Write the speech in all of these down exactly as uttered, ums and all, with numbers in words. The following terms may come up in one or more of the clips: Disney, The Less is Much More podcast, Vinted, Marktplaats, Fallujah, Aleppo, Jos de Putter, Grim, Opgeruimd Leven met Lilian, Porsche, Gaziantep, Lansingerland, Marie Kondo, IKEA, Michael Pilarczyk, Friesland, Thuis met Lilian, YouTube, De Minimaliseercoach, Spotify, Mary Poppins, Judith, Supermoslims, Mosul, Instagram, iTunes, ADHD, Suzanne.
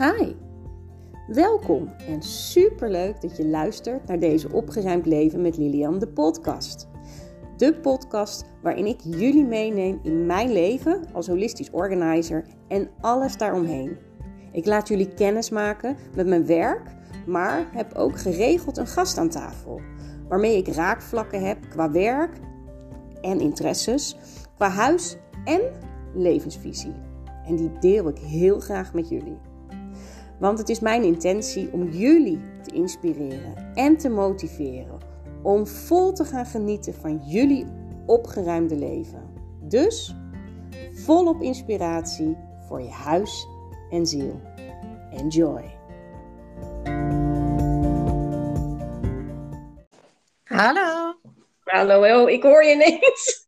Hi, welkom en superleuk dat je luistert naar deze Opgeruimd Leven met Lilian, de podcast. De podcast waarin ik jullie meeneem in mijn leven als holistisch organizer en alles daaromheen. Ik laat jullie kennis maken met mijn werk, maar heb ook geregeld een gast aan tafel. Waarmee ik raakvlakken heb qua werk en interesses, qua huis en levensvisie. En die deel ik heel graag met jullie. Want het is mijn intentie om jullie te inspireren en te motiveren om vol te gaan genieten van jullie opgeruimde leven. Dus volop inspiratie voor je huis en ziel. Enjoy! Hallo! Hallo, ik hoor je ineens.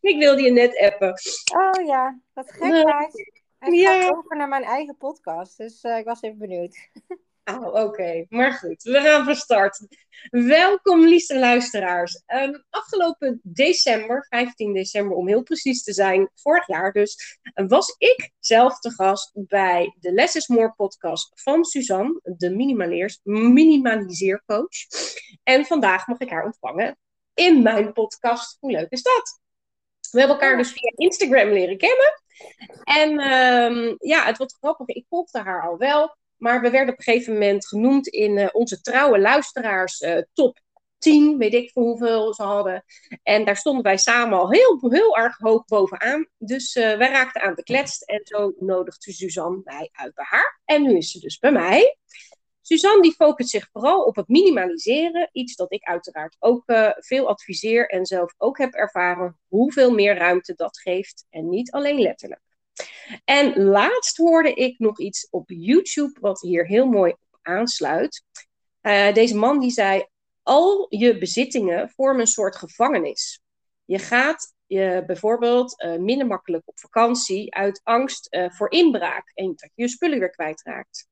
Ik wilde je net appen. Oh ja, wat gek lijkt. En ik ga over naar mijn eigen podcast, dus uh, ik was even benieuwd. Oh, oké. Okay. Maar goed, we gaan van start. Welkom, liefste luisteraars. Um, afgelopen december, vijftien december om heel precies te zijn, vorig jaar dus, was ik zelf te gast bij de Less is More podcast van Suzanne, de minimaliseercoach. En vandaag mag ik haar ontvangen in mijn podcast. Hoe leuk is dat? We hebben elkaar dus via Instagram leren kennen. En um, ja, het wordt grappig. Ik volgde haar al wel. Maar we werden op een gegeven moment genoemd in uh, onze trouwe luisteraars uh, top tien. Weet ik voor hoeveel ze hadden. En daar stonden wij samen al heel, heel erg hoog bovenaan. Dus uh, wij raakten aan bekletst. En zo nodigde Suzanne mij uit bij haar. En nu is ze dus bij mij. Suzanne die focust zich vooral op het minimaliseren. Iets dat ik uiteraard ook uh, veel adviseer en zelf ook heb ervaren. Hoeveel meer ruimte dat geeft en niet alleen letterlijk. En laatst hoorde ik nog iets op YouTube wat hier heel mooi op aansluit. Uh, deze man die zei, al je bezittingen vormen een soort gevangenis. Je gaat je bijvoorbeeld uh, minder makkelijk op vakantie uit angst uh, voor inbraak. En dat je je spullen weer kwijtraakt.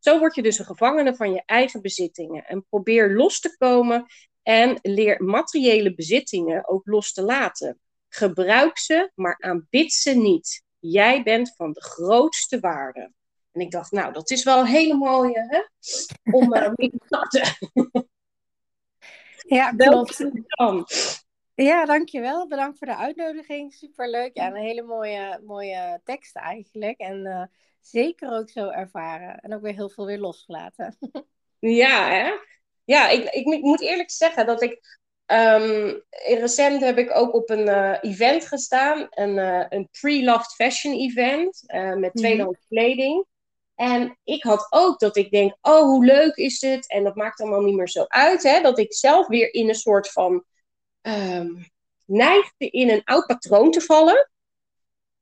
Zo word je dus een gevangene van je eigen bezittingen. En probeer los te komen en leer materiële bezittingen ook los te laten. Gebruik ze, maar aanbid ze niet. Jij bent van de grootste waarde. En ik dacht, nou, dat is wel een hele mooie, hè? Om uh, mee te starten. Ja, klopt. Ja, dankjewel. Bedankt voor de uitnodiging. Superleuk. Ja, een hele mooie, mooie tekst eigenlijk. En... Uh... Zeker ook zo ervaren. En ook weer heel veel weer losgelaten. Ja, hè? Ja, ik, ik, ik moet eerlijk zeggen dat ik... Um, recent heb ik ook op een uh, event gestaan. Een, uh, een pre-loved fashion event. Uh, met tweedehands kleding. En ik had ook dat ik denk... Oh, hoe leuk is dit? En dat maakt allemaal niet meer zo uit. Hè? Dat ik zelf weer in een soort van... Um, neigde in een oud patroon te vallen.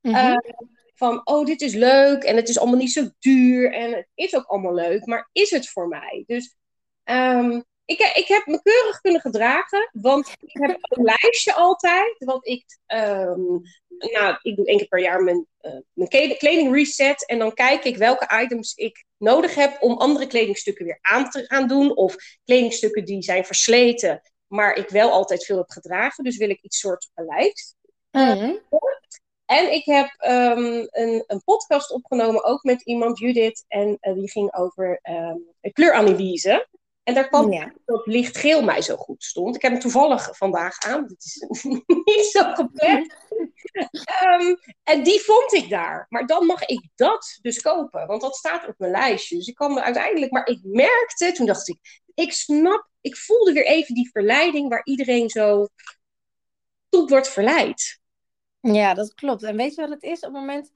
Mm-hmm. Uh, Van, oh, dit is leuk en het is allemaal niet zo duur en het is ook allemaal leuk, maar is het voor mij? Dus um, ik, ik heb me keurig kunnen gedragen, want ik heb een lijstje altijd. Want ik, um, nou, ik doe één keer per jaar mijn, uh, mijn kleding reset en dan kijk ik welke items ik nodig heb om andere kledingstukken weer aan te gaan doen. Of kledingstukken die zijn versleten, maar ik wel altijd veel heb gedragen. Dus wil ik iets soort lijst. Mm-hmm. En ik heb um, een, een podcast opgenomen, ook met iemand, Judith. En uh, die ging over um, kleuranalyse. En daar kwam ja. dat lichtgeel mij zo goed stond. Ik heb hem toevallig vandaag aan. Dat is niet zo complex. um, en die vond ik daar. Maar dan mag ik dat dus kopen. Want dat staat op mijn lijstje. Dus ik kwam er uiteindelijk... Maar ik merkte, toen dacht ik... Ik snap, ik voelde weer even die verleiding... waar iedereen zo tot wordt verleid. Ja, dat klopt. En weet je wat het is? Op het moment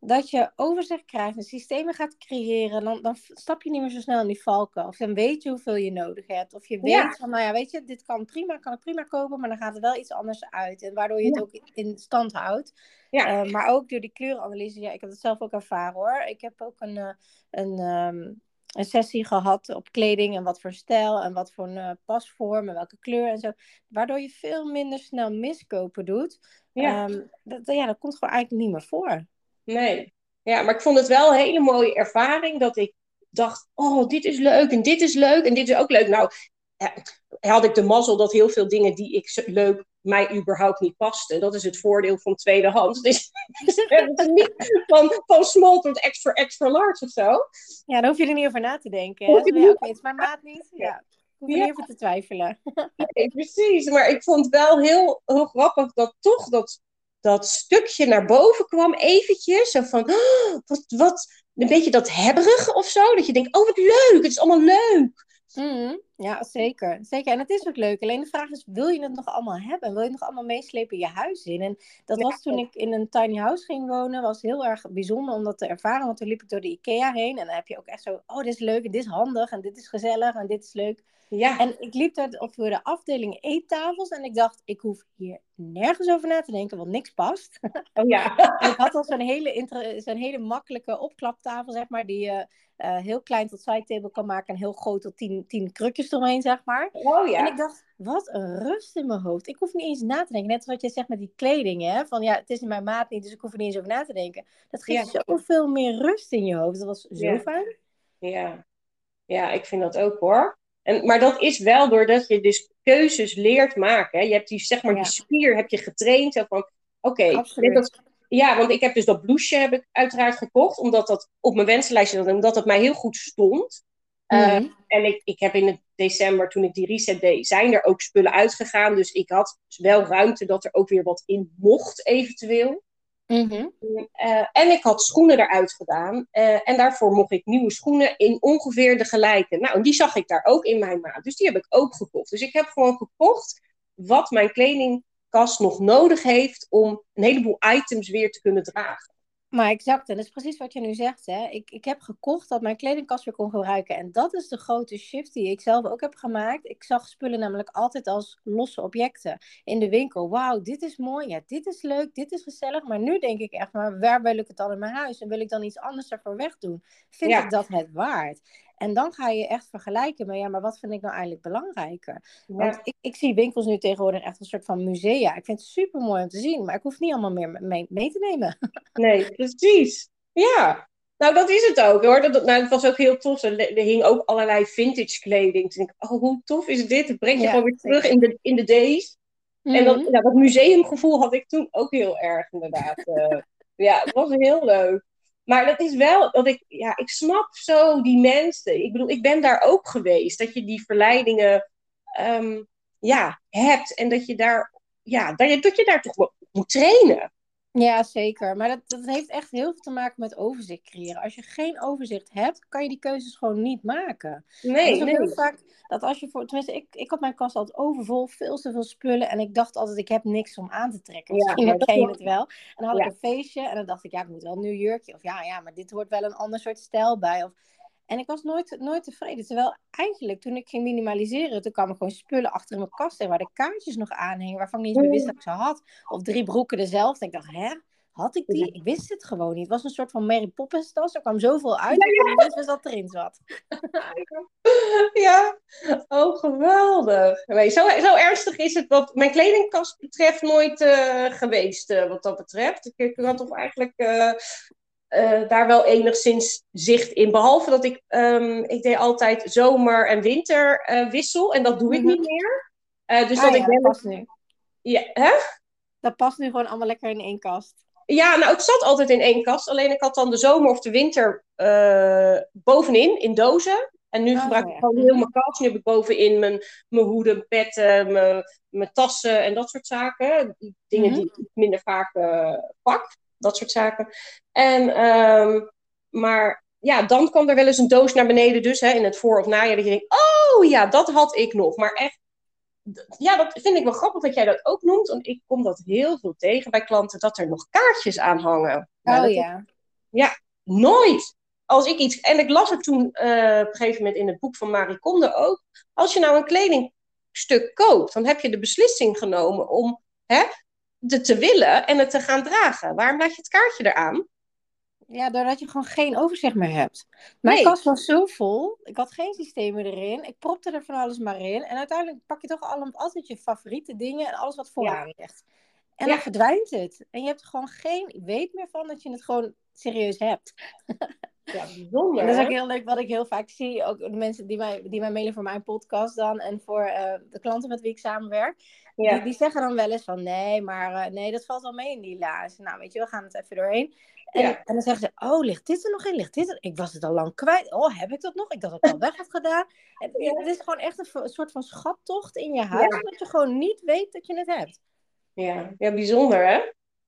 dat je overzicht krijgt en systemen gaat creëren, dan, dan stap je niet meer zo snel in die valkuil. Dan weet je hoeveel je nodig hebt. Of je weet ja. van, nou ja, weet je, dit kan prima, kan het prima kopen, maar dan gaat er wel iets anders uit. En waardoor je het ja. ook in stand houdt. Ja. Uh, maar ook door die kleurenanalyse, ja, ik heb het zelf ook ervaren hoor. Ik heb ook een... Uh, een um... een sessie gehad op kleding en wat voor stijl en wat voor uh, pasvorm en welke kleur en zo. Waardoor je veel minder snel miskopen doet. Ja. Um, dat, ja, dat komt gewoon eigenlijk niet meer voor. Nee. Ja, maar ik vond het wel een hele mooie ervaring dat ik dacht, oh, dit is leuk en dit is leuk en dit is ook leuk. Nou, eh, had ik de mazzel dat heel veel dingen die ik leuk mij überhaupt niet paste. Dat is het voordeel van tweedehands. Dus we hebben het niet van, van small tot extra, extra large of zo. Ja, dan hoef je er niet over na te denken. Hoef je niet... ja, oké, het is mijn maat niet. Ja. Hoef je ja. niet over te twijfelen. Nee, precies, maar ik vond wel heel, heel grappig dat toch dat, dat stukje naar boven kwam eventjes. Zo van, oh, wat, wat... Een beetje dat hebberige of zo. Dat je denkt, oh wat leuk, het is allemaal leuk. Mm, ja, zeker. zeker. En het is ook leuk. Alleen de vraag is, wil je het nog allemaal hebben? Wil je het nog allemaal meeslepen je huis in? En dat ja. was toen ik in een tiny house ging wonen. Was heel erg bijzonder om dat te ervaren. Want toen liep ik door de IKEA heen. En dan heb je ook echt zo, oh dit is leuk en dit is handig. En dit is gezellig en dit is leuk. Ja. En ik liep daar voor de afdeling eettafels. En ik dacht, ik hoef hier nergens over na te denken. Want niks past. Oh, ja. En ik had al zo'n hele, inter- zo'n hele makkelijke opklaptafel, zeg maar. Die je uh, heel klein tot side table kan maken. En heel groot tot tien, tien krukjes eromheen, zeg maar. Oh, ja. En ik dacht, wat een rust in mijn hoofd. Ik hoef niet eens na te denken. Net zoals wat je zegt met die kleding. Hè? Van ja, het is in mijn maat niet. Dus ik hoef er niet eens over na te denken. Dat geeft ja. zoveel meer rust in je hoofd. Dat was zo ja. fijn. Ja. ja, ik vind dat ook hoor. En, maar dat is wel doordat je dus keuzes leert maken. Hè? Je hebt die, zeg maar, ja. die spier heb je getraind. Hè, van, oké, okay, ja, want ik heb dus dat blouseje heb ik uiteraard gekocht. Omdat dat op mijn wensenlijstje zat. Omdat het mij heel goed stond. Mm-hmm. Uh, en ik, ik heb in het december, toen ik die reset deed, zijn er ook spullen uitgegaan. Dus ik had wel ruimte dat er ook weer wat in mocht eventueel. Mm-hmm. Uh, en ik had schoenen eruit gedaan. Uh, en daarvoor mocht ik nieuwe schoenen in ongeveer de gelijke. Nou, die zag ik daar ook in mijn maat. Dus die heb ik ook gekocht. Dus ik heb gewoon gekocht wat mijn kledingkast nog nodig heeft om een heleboel items weer te kunnen dragen. Maar exact, en dat is precies wat je nu zegt. Hè? Ik, ik heb gekocht dat mijn kledingkast weer kon gebruiken. En dat is de grote shift die ik zelf ook heb gemaakt. Ik zag spullen namelijk altijd als losse objecten in de winkel. Wauw, dit is mooi, ja, dit is leuk, dit is gezellig. Maar nu denk ik echt, maar waar wil ik het dan in mijn huis? En wil ik dan iets anders ervoor wegdoen? Vind ja. ik dat het waard? En dan ga je echt vergelijken met, ja, maar wat vind ik nou eigenlijk belangrijker? Want ja. ik, ik zie winkels nu tegenwoordig echt een soort van musea. Ik vind het super mooi om te zien, maar ik hoef niet allemaal meer mee, mee te nemen. Nee, precies. Ja, nou dat is het ook hoor. Dat, nou, dat was ook heel tof. Er, er hing ook allerlei vintage kleding. Toen dacht ik, oh hoe tof is dit? Dat breng je ja, gewoon weer terug in de, in de days. Mm-hmm. En dat, nou, dat museumgevoel had ik toen ook heel erg inderdaad. uh, ja, het was heel leuk. Maar dat is wel dat ik, ja, ik snap zo die mensen. Ik bedoel, ik ben daar ook geweest. Dat je die verleidingen um, ja, hebt en dat je daar, ja, dat, dat je daar toch moet trainen. Ja, zeker. Maar dat, dat heeft echt heel veel te maken met overzicht creëren. Als je geen overzicht hebt, kan je die keuzes gewoon niet maken. Nee, dat is nee. heel vaak dat als je voor... Tenminste, ik, ik had mijn kast altijd overvol, veel te veel spullen. En ik dacht altijd, ik heb niks om aan te trekken. Ja, misschien herken je het wel. En dan had ja. ik een feestje en dan dacht ik, ja, ik moet wel een nieuw jurkje. Of ja, ja, maar dit hoort wel een ander soort stijl bij. Of... En ik was nooit, nooit tevreden. Terwijl eigenlijk, toen ik ging minimaliseren, toen kwamen gewoon spullen achter in mijn kast en waar de kaartjes nog aan hingen, waarvan ik niet meer wist dat ik ze had. Of drie broeken dezelfde. En ik dacht, hè? Had ik die? Ik wist het gewoon niet. Het was een soort van Mary Poppins tas. Er kwam zoveel uit dat ik niet wist wat erin zat. Ja. Oh, geweldig. Nee, zo, zo ernstig is het wat mijn kledingkast betreft nooit uh, geweest. Uh, wat dat betreft. Ik had toch eigenlijk... Uh... Uh, daar wel enigszins zicht in. Behalve dat ik, um, ik deed altijd zomer- en winter uh, wissel. En dat doe ik mm-hmm. niet meer. Uh, dus ah, dat ja, ik ben... dat past nu. Ja, hè? Dat past nu gewoon allemaal lekker in één kast. Ja, nou, het zat altijd in één kast. Alleen ik had dan de zomer of de winter uh, bovenin, in dozen. En nu oh, gebruik ik gewoon ja. heel mijn kast. Nu heb ik bovenin mijn, mijn hoeden, petten, mijn, mijn tassen en dat soort zaken. Die dingen mm-hmm. die ik minder vaak uh, pak. Dat soort zaken. En, um, maar ja, dan kwam er wel eens een doos naar beneden dus. Hè, in het voor- of najaar. Dat je denkt, oh ja, dat had ik nog. Maar echt, d- ja, dat vind ik wel grappig dat jij dat ook noemt. Want ik kom dat heel veel tegen bij klanten. Dat er nog kaartjes aan hangen. Nou, oh ja. Ik, ja, nooit. Als ik iets... En ik las het toen uh, op een gegeven moment in het boek van Marie Kondo ook. Als je nou een kledingstuk koopt, dan heb je de beslissing genomen om... Hè, de te willen en het te gaan dragen. Waarom laat je het kaartje eraan? Ja, doordat je gewoon geen overzicht meer hebt. Mijn nee. kast was zo vol. Ik had geen systemen erin. Ik propte er van alles maar in. En uiteindelijk pak je toch altijd je favoriete dingen en alles wat vooraan ligt. Ja. En ja. dan verdwijnt het. En je hebt er gewoon geen weet meer van dat je het gewoon serieus hebt. Ja, bijzonder. En dat is ook heel leuk wat ik heel vaak zie. Ook de mensen die mij, die mij mailen voor mijn podcast dan. En voor uh, de klanten met wie ik samenwerk. Ja. Die, die zeggen dan wel eens van nee, maar uh, nee, dat valt wel mee in die laars. Nou, weet je, we gaan het even doorheen. En, ja. en dan zeggen ze, oh, ligt dit er nog in? Ligt dit er? Ik was het al lang kwijt. Oh, heb ik dat nog? Ik dacht dat ik al weg had gedaan. En, ja. Het is gewoon echt een, een soort van schattocht in je huis. Ja. Dat je gewoon niet weet dat je het hebt. Ja, ja, bijzonder hè?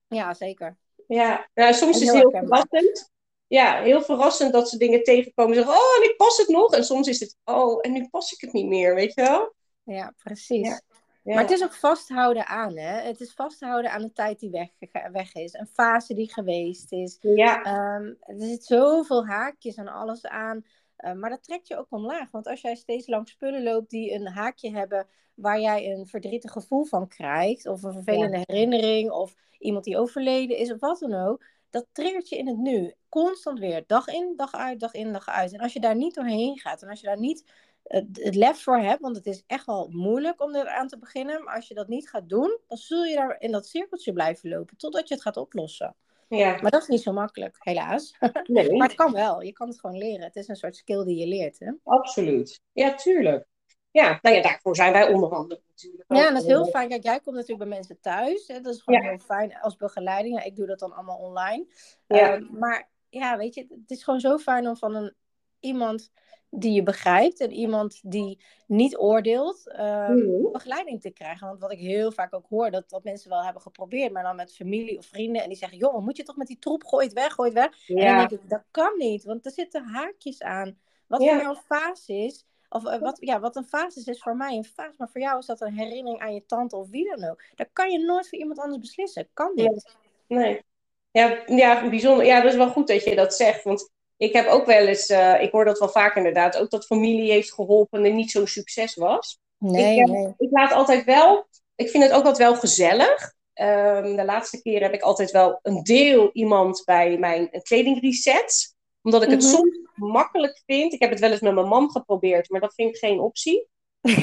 Ja, zeker. Ja, nou, soms heel is het heel verrassend. Ja, heel verrassend dat ze dingen tegenkomen. Zeggen, oh, en ik pas het nog. En soms is het, oh, en nu pas ik het niet meer, weet je wel? Ja, precies. Ja. Ja. Maar het is ook vasthouden aan, hè? Het is vasthouden aan de tijd die weg, weg is. Een fase die geweest is. Ja. Um, er zit zoveel haakjes en alles aan. Uh, maar dat trekt je ook omlaag. Want als jij steeds langs spullen loopt die een haakje hebben... waar jij een verdrietig gevoel van krijgt... of een vervelende ja. herinnering... of iemand die overleden is, of wat dan ook... dat triggert je in het nu. Constant weer. Dag in, dag uit, dag in, dag uit. En als je daar niet doorheen gaat... en als je daar niet het, het lef voor hebt... want het is echt wel moeilijk om eraan te beginnen... maar als je dat niet gaat doen... dan zul je daar in dat cirkeltje blijven lopen... totdat je het gaat oplossen. Ja. Maar dat is niet zo makkelijk, helaas. Nee. Maar het kan wel. Je kan het gewoon leren. Het is een soort skill die je leert, hè? Absoluut. Ja, tuurlijk. Ja, nou ja, daarvoor zijn wij onder andere natuurlijk. Ja, en dat is heel fijn. Kijk, jij komt natuurlijk bij mensen thuis. Hè? Dat is gewoon ja. heel fijn als begeleiding. Nou, ik doe dat dan allemaal online. Ja. Um, maar ja, weet je, het is gewoon zo fijn om van een, iemand die je begrijpt en iemand die niet oordeelt, um, mm-hmm. begeleiding te krijgen. Want wat ik heel vaak ook hoor, dat, dat mensen wel hebben geprobeerd, maar dan met familie of vrienden en die zeggen, joh, moet je toch met die troep, gooi het weg, gooi het weg. Ja. En dan denk ik, dat kan niet, want er zitten haakjes aan. Wat ja. voor jou een fase is, Of uh, wat, ja, wat een fase is, is voor mij een fase. Maar voor jou is dat een herinnering aan je tante of wie dan ook. Dat kan je nooit voor iemand anders beslissen. Kan niet. Nee. Ja, ja, bijzonder. Ja, dat is wel goed dat je dat zegt. Want ik heb ook wel eens... Uh, ik hoor dat wel vaak inderdaad. Ook dat familie heeft geholpen en niet zo'n succes was. Nee, ik, uh, nee. ik laat altijd wel... Ik vind het ook altijd wel gezellig. Um, de laatste keer heb ik altijd wel een deel iemand bij mijn kledingresets. Omdat ik het mm-hmm. soms makkelijk vind. Ik heb het wel eens met mijn mam geprobeerd, maar dat vind ik geen optie. Ja,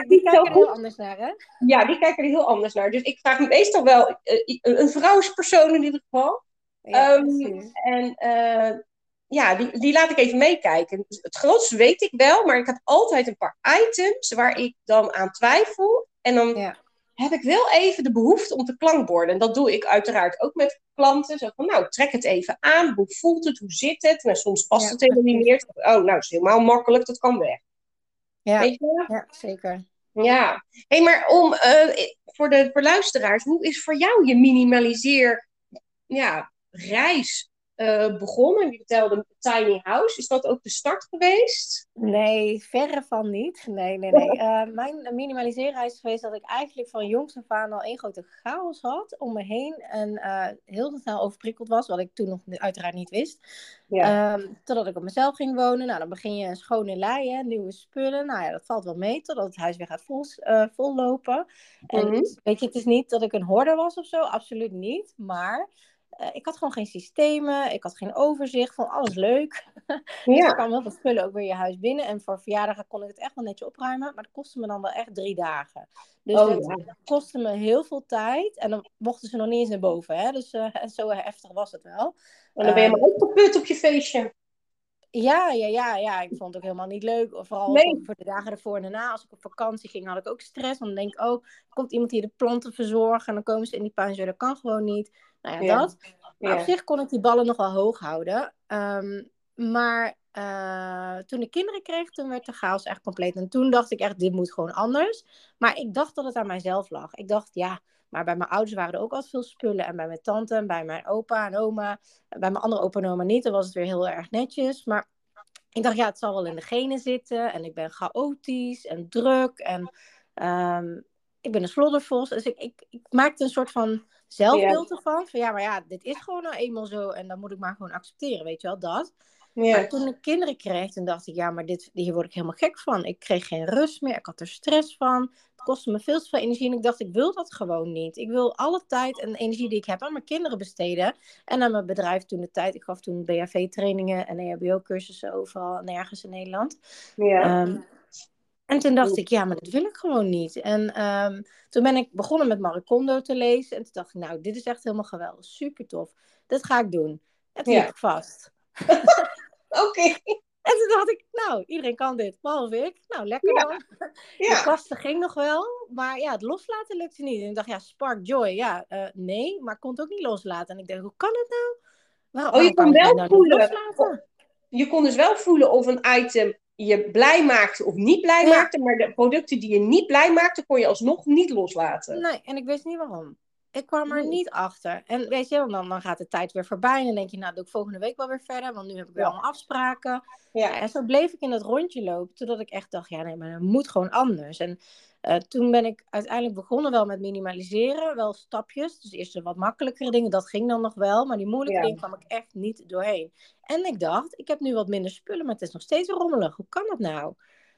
die kijken er heel anders naar, hè? Ja, die kijken er heel anders naar. Dus ik vraag me meestal wel uh, een vrouwspersoon in ieder geval. Ja, um, en uh, ja, die, die laat ik even meekijken. Het grootste weet ik wel, maar ik heb altijd een paar items waar ik dan aan twijfel. En dan ja. heb ik wel even de behoefte om te klankborden. En dat doe ik uiteraard ook met klanten. Zo van, nou, trek het even aan. Hoe voelt het? Hoe zit het? Nou, soms past ja. het helemaal niet meer. Oh, nou, dat is helemaal makkelijk. Dat kan weg. Ja, weet je? Ja, zeker. Ja. Hé, hey, maar om, uh, voor de voor luisteraars, hoe is voor jou je minimaliseer ja, reis uh, begonnen? Je vertelde Tiny House. Is dat ook de start geweest? Nee, verre van niet. Nee, nee, nee. Uh, mijn minimaliseerreis is geweest dat ik eigenlijk van jongs af aan al één grote chaos had om me heen. En uh, heel snel overprikkeld was, wat ik toen nog uiteraard niet wist. Ja. Um, totdat ik op mezelf ging wonen. Nou, dan begin je een schone lei, hè, nieuwe spullen. Nou ja, dat valt wel mee, totdat het huis weer gaat vol, uh, vol lopen. Mm-hmm. En weet je, het is niet dat ik een hoarder was of zo. Absoluut niet, maar... Ik had gewoon geen systemen, ik had geen overzicht, vond alles leuk. Ja. Dus er kwam heel veel spullen ook weer je huis binnen. En voor verjaardagen kon ik het echt wel netjes opruimen, maar dat kostte me dan wel echt drie dagen. Dus oh, dat ja. kostte me heel veel tijd. En dan mochten ze nog niet eens naar boven, hè? Dus uh, zo heftig was het wel. En dan ben je maar opgeput op je feestje. Ja, ja, ja, ja. Ik vond het ook helemaal niet leuk. Vooral nee. voor de dagen ervoor en daarna. Als ik op vakantie ging, had ik ook stress. Want dan denk ik, oh, komt iemand hier de planten verzorgen. En dan komen ze in die puinzooi. Dat kan gewoon niet. Nou ja, ja. dat. Maar ja. op zich kon ik die ballen nog wel hoog houden. Um, maar uh, toen ik kinderen kreeg, toen werd de chaos echt compleet. En toen dacht ik echt, dit moet gewoon anders. Maar ik dacht dat het aan mijzelf lag. Ik dacht, ja... Maar bij mijn ouders waren er ook altijd veel spullen. En bij mijn tante en bij mijn opa en oma. Bij mijn andere opa en oma niet. Dan was het weer heel erg netjes. Maar ik dacht, ja, het zal wel in de genen zitten. En ik ben chaotisch en druk. En um, ik ben een sloddervos. Dus ik, ik, ik maakte een soort van zelfbeeld ervan. Van ja, maar ja, dit is gewoon nou eenmaal zo. En dan moet ik maar gewoon accepteren, weet je wel, dat. Ja. Maar toen ik kinderen kreeg, toen dacht ik, ja, maar dit, hier word ik helemaal gek van. Ik kreeg geen rust meer, ik had er stress van. Het kostte me veel te veel energie en ik dacht, ik wil dat gewoon niet. Ik wil alle tijd en energie die ik heb aan mijn kinderen besteden. En aan mijn bedrijf toen de tijd. Ik gaf toen B H V-trainingen en E H B O-cursussen overal en ergens in Nederland. Ja. Um, en toen dacht ik, ja, maar dat wil ik gewoon niet. En um, toen ben ik begonnen met Marie Kondo te lezen. En toen dacht ik, nou, dit is echt helemaal geweldig, super tof. Dat ga ik doen. En toen liep ik vast. Oké. Okay. En toen dacht ik, nou, iedereen kan dit, behalve ik. Nou, lekker dan. Ja. Ja. De kasten ging nog wel, maar ja, het loslaten lukte niet. En ik dacht, ja, spark joy, ja, uh, nee, maar ik kon het ook niet loslaten. En ik dacht, hoe kan het nou? Waarom, oh, je kon wel nou voelen. Je kon dus wel voelen of een item je blij maakte of niet blij ja. maakte, maar de producten die je niet blij maakte, kon je alsnog niet loslaten. Nee, en ik wist niet waarom. Ik kwam er niet achter. En weet je, dan, dan gaat de tijd weer voorbij. En dan denk je, nou doe ik volgende week wel weer verder. Want nu heb ik weer ja. allemaal afspraken. Ja. En zo bleef ik in dat rondje lopen. Totdat ik echt dacht, ja nee, maar dat moet gewoon anders. En uh, toen ben ik uiteindelijk begonnen wel met minimaliseren. Wel stapjes. Dus eerst de wat makkelijkere dingen. Dat ging dan nog wel. Maar die moeilijke ja. dingen kwam ik echt niet doorheen. En ik dacht, ik heb nu wat minder spullen. Maar het is nog steeds rommelig. Hoe kan dat nou?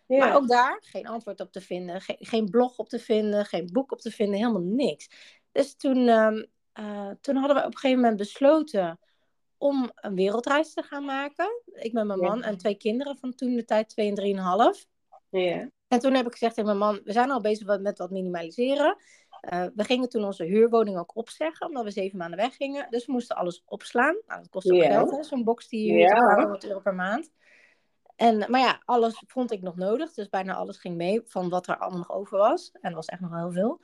Ja. Maar ook daar geen antwoord op te vinden. Geen, geen blog op te vinden. Geen boek op te vinden. Helemaal niks. Dus toen, uh, uh, toen hadden we op een gegeven moment besloten om een wereldreis te gaan maken. Ik met mijn man ja. en twee kinderen van toen de tijd, twee en drieënhalf. Ja. En toen heb ik gezegd tegen mijn man, we zijn al bezig met wat minimaliseren. Uh, we gingen toen onze huurwoning ook opzeggen, omdat we zeven maanden weg gingen. Dus we moesten alles opslaan. Nou, dat kost ook ja. geld, hè? Zo'n box die je ja. honderd euro per maand. En, maar ja, alles vond ik nog nodig. Dus bijna alles ging mee van wat er allemaal nog over was. En dat was echt nog heel veel.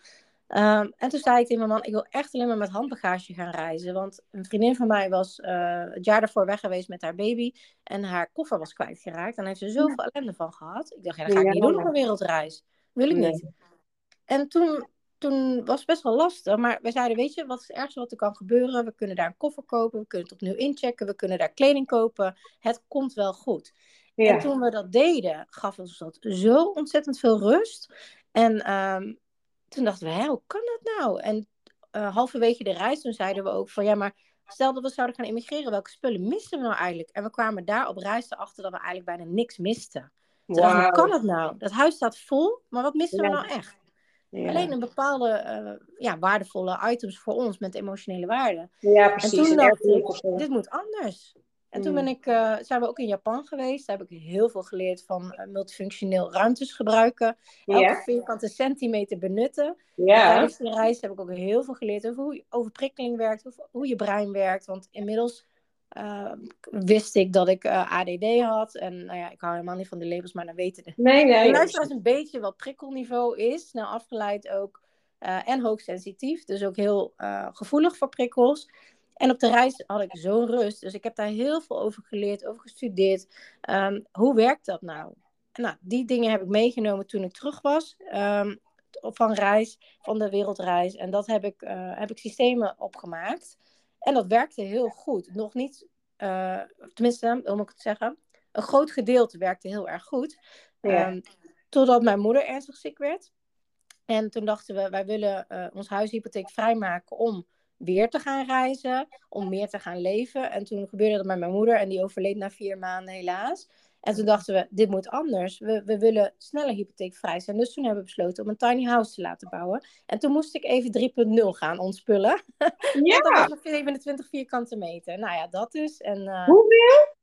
Um, en toen zei ik tegen mijn man, ik wil echt alleen maar met handbagage gaan reizen. Want een vriendin van mij was uh, het jaar daarvoor weg geweest met haar baby. En haar koffer was kwijtgeraakt. En daar heeft ze zoveel ja. ellende van gehad. Ik dacht, ja, dat ga ik ja, niet doen op een wereldreis. Wil ik nee. niet. En toen, toen was het best wel lastig. Maar we zeiden, weet je, wat is het ergste wat er kan gebeuren? We kunnen daar een koffer kopen. We kunnen het opnieuw inchecken. We kunnen daar kleding kopen. Het komt wel goed. Ja. En toen we dat deden, gaf ons dat zo ontzettend veel rust. En... Um, toen dachten we, hé, hoe kan dat nou? En uh, halverwege de reis, toen zeiden we ook van... ja, maar stel dat we zouden gaan immigreren... welke spullen misten we nou eigenlijk? En we kwamen daar op reis erachter dat we eigenlijk bijna niks misten. Toen wow. dachten we, hoe kan dat nou? Dat huis staat vol, maar wat missen ja. we nou echt? Ja. Alleen een bepaalde uh, ja, waardevolle items voor ons... met emotionele waarde. Ja, precies. En toen dacht ik, dit moet anders. En mm. toen ben ik, uh, zijn we ook in Japan geweest. Daar heb ik heel veel geleerd van uh, multifunctioneel ruimtes gebruiken. Elke yeah. vierkante centimeter benutten. Yeah. Tijdens de reis heb ik ook heel veel geleerd over hoe overprikkeling werkt. Over hoe je brein werkt. Want inmiddels uh, wist ik dat ik uh, A D D had. En nou ja, ik hou helemaal niet van de labels, maar dan weten de nee, nee, luisteraars een beetje wat prikkelniveau is. Snel afgeleid ook. Uh, en hoogsensitief. Dus ook heel uh, gevoelig voor prikkels. En op de reis had ik zo'n rust. Dus ik heb daar heel veel over geleerd, over gestudeerd. Um, hoe werkt dat nou? Nou, die dingen heb ik meegenomen toen ik terug was. Um, van reis, van de wereldreis. En dat heb ik, uh, heb ik systemen opgemaakt. En dat werkte heel goed. Nog niet, uh, tenminste, hoe moet ik het zeggen? Een groot gedeelte werkte heel erg goed. Ja. Um, totdat mijn moeder ernstig ziek werd. En toen dachten we, wij willen uh, ons huishypotheek vrijmaken om... weer te gaan reizen, om meer te gaan leven. En toen gebeurde dat met mijn moeder en die overleed na vier maanden helaas. En toen dachten we, dit moet anders. We, we willen sneller hypotheekvrij zijn. Dus toen hebben we besloten om een tiny house te laten bouwen. En toen moest ik even drie punt nul gaan ontspullen. Ja! Dat was nog zevenentwintig vierkante meter. Nou ja, dat dus. En, uh, hoeveel?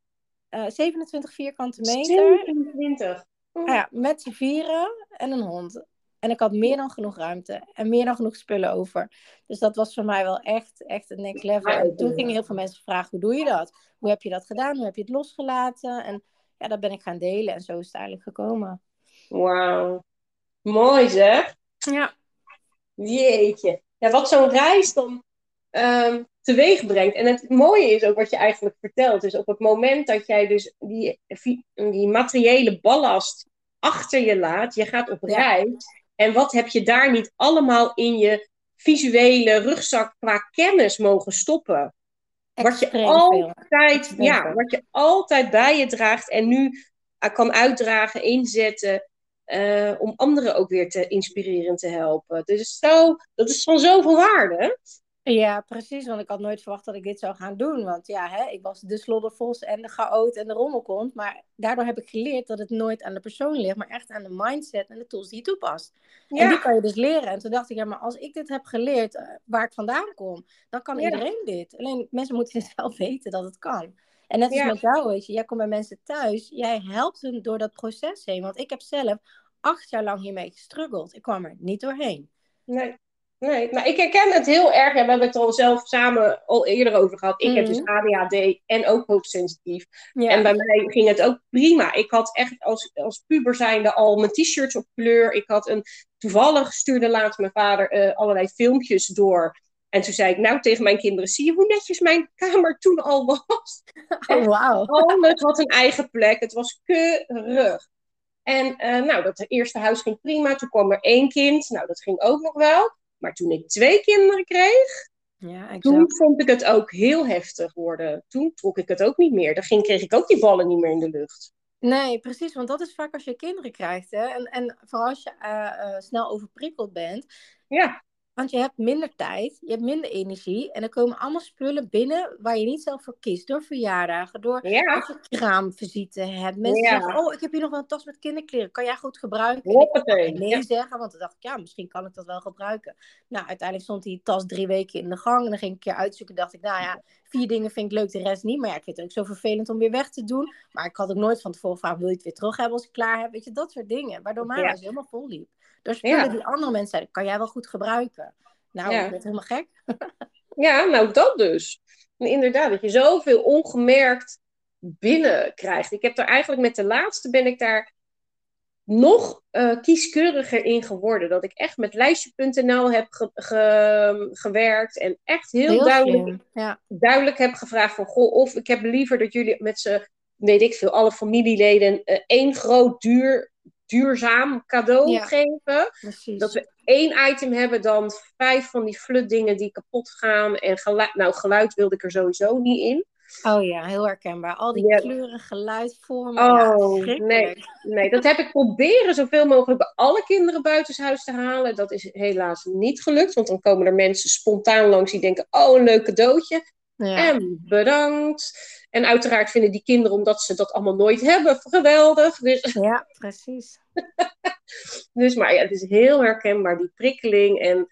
Uh, zevenentwintig vierkante meter. zevenentwintig Oh. Uh, ja, met z'n vieren en een hond. En ik had meer dan genoeg ruimte en meer dan genoeg spullen over. Dus dat was voor mij wel echt, echt een next level. En toen gingen heel veel mensen vragen, hoe doe je dat? Hoe heb je dat gedaan? Hoe heb je het losgelaten? En ja, dat ben ik gaan delen. En zo is het eigenlijk gekomen. Wauw. Mooi zeg. Ja. Jeetje. Ja, wat zo'n reis dan um, teweeg brengt. En het mooie is ook wat je eigenlijk vertelt. Dus op het moment dat jij dus die, die materiële ballast achter je laat. Je gaat op reis. En wat heb je daar niet allemaal in je visuele rugzak qua kennis mogen stoppen? Wat je, altijd, ja, wat je altijd bij je draagt en nu kan uitdragen, inzetten. Uh, om anderen ook weer te inspireren te helpen. Dus zo, dat is van zoveel waarde. Ja, precies. Want ik had nooit verwacht dat ik dit zou gaan doen. Want ja, hè, ik was de sloddervos en de chaot en de rommelkont. Maar daardoor heb ik geleerd dat het nooit aan de persoon ligt. Maar echt aan de mindset en de tools die je toepast. Ja. En die kan je dus leren. En toen dacht ik, ja, maar als ik dit heb geleerd waar ik vandaan kom. Dan kan ja. iedereen dit. Alleen mensen moeten het wel weten dat het kan. En net als ja. met jou, weet je. Jij komt bij mensen thuis. Jij helpt hen door dat proces heen. Want ik heb zelf acht jaar lang hiermee gestruggeld. Ik kwam er niet doorheen. Nee. Nee, maar ik herken het heel erg. En we hebben het er al zelf samen al eerder over gehad. Ik mm-hmm. heb dus A D H D en ook hoogsensitief. Ja. En bij mij ging het ook prima. Ik had echt als, als puber zijnde al mijn t-shirts op kleur. Ik had een... Toevallig stuurde laatst mijn vader uh, allerlei filmpjes door. En toen zei ik nou tegen mijn kinderen... Zie je hoe netjes mijn kamer toen al was? Oh, wauw. Alles had een eigen plek. Het was keurig. En uh, nou, dat eerste huis ging prima. Toen kwam er één kind. Nou, dat ging ook nog wel. Maar toen ik twee kinderen kreeg, ja, toen vond ik het ook heel heftig worden. Toen trok ik het ook niet meer. Dan ging, kreeg ik ook die ballen niet meer in de lucht. Nee, precies. Want dat is vaak als je kinderen krijgt. Hè? En, en vooral als je uh, uh, snel overprikkeld bent. Ja. Want je hebt minder tijd, je hebt minder energie. En er komen allemaal spullen binnen waar je niet zelf voor kiest. Door verjaardagen, door ja. kraamvisite hebt. Mensen ja. zeggen, oh, ik heb hier nog wel een tas met kinderkleren. Kan jij goed gebruiken? Hoppatee. En ik nee ja. zeggen, want dan dacht ik, ja, misschien kan ik dat wel gebruiken. Nou, uiteindelijk stond die tas drie weken in de gang. En dan ging ik een keer uitzoeken en dacht ik, nou ja, vier dingen vind ik leuk, de rest niet. Maar ja, ik vind het ook zo vervelend om weer weg te doen. Maar ik had ook nooit van tevoren gevraagd, wil je het weer terug hebben als ik klaar heb? Weet je, dat soort dingen. Waardoor mijn huis ja. helemaal vol liep. Door spullen ja. die andere mensen zeiden, kan jij wel goed gebruiken? Nou, ja. ik ben helemaal gek. Ja, nou dat dus. En inderdaad, dat je zoveel ongemerkt binnenkrijgt. Ik heb er eigenlijk met de laatste ben ik daar nog uh, kieskeuriger in geworden. Dat ik echt met lijstje punt n l heb ge- ge- gewerkt. En echt heel, heel duidelijk, ja. duidelijk heb gevraagd van, goh, of ik heb liever dat jullie met z'n, weet ik veel, alle familieleden uh, één groot duur... duurzaam cadeau ja, geven. Precies. Dat we één item hebben dan vijf van die flutdingen die kapot gaan. En geluid, nou, geluid wilde ik er sowieso niet in. Oh ja, heel herkenbaar. Al die ja. kleuren, geluid, vormen. Oh, ja, nee, nee, dat heb ik proberen zoveel mogelijk bij alle kinderen buitenshuis te halen. Dat is helaas niet gelukt. Want dan komen er mensen spontaan langs die denken, oh, een leuk cadeautje. Ja. En bedankt. En uiteraard vinden die kinderen, omdat ze dat allemaal nooit hebben, geweldig. Dus... Ja, precies. Dus, maar ja, het is heel herkenbaar, die prikkeling. En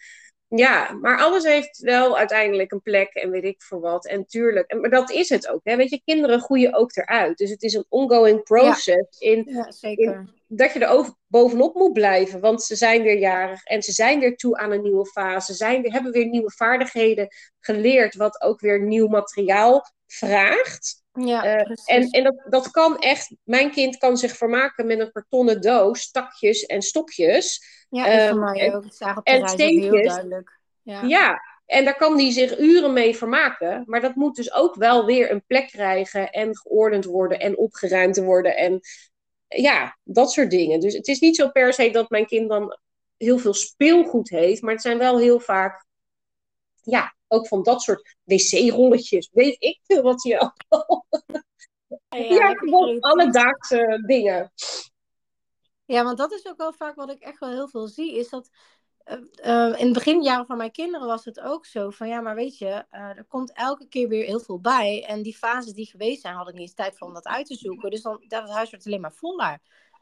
ja, maar alles heeft wel uiteindelijk een plek en weet ik voor wat. En tuurlijk, en, maar dat is het ook. Hè? Weet je, kinderen groeien ook eruit. Dus het is een ongoing process. Ja, in, ja zeker. In, dat je er over, bovenop moet blijven. Want ze zijn weer jarig. En ze zijn weer toe aan een nieuwe fase. Ze zijn, hebben weer nieuwe vaardigheden geleerd. Wat ook weer nieuw materiaal vraagt. Ja, uh, en en dat, dat kan echt... Mijn kind kan zich vermaken met een kartonnen doos. Takjes en stopjes. Ja, en voor mij ook. Ik zag op de reis heel duidelijk. Ja. ja, en daar kan die zich uren mee vermaken. Maar dat moet dus ook wel weer een plek krijgen. En geordend worden. En opgeruimd worden. En... Ja, dat soort dingen. Dus het is niet zo per se dat mijn kind dan heel veel speelgoed heeft. Maar het zijn wel heel vaak, ja, ook van dat soort wc-rolletjes. Weet ik veel wat je al... Ja, ja, gewoon alledaagse dingen. Ja, want dat is ook wel vaak wat ik echt wel heel veel zie. Is dat... Uh, in het beginjaren van mijn kinderen was het ook zo van ja, maar weet je, uh, er komt elke keer weer heel veel bij. En die fases die geweest zijn, had ik niet eens tijd voor om dat uit te zoeken. Dus dan dat huis werd alleen maar voller.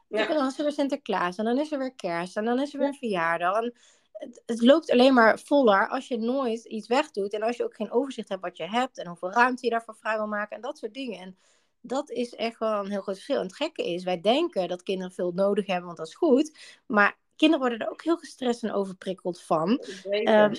Ja. Dan is er weer Sinterklaas en dan is er weer kerst en dan is er weer een verjaardag. En het, het loopt alleen maar voller als je nooit iets wegdoet. En als je ook geen overzicht hebt wat je hebt en hoeveel ruimte je daarvoor vrij wil maken en dat soort dingen. En dat is echt wel een heel groot verschil. En het gekke is, wij denken dat kinderen veel nodig hebben, want dat is goed. Maar kinderen worden er ook heel gestrest en overprikkeld van. Um,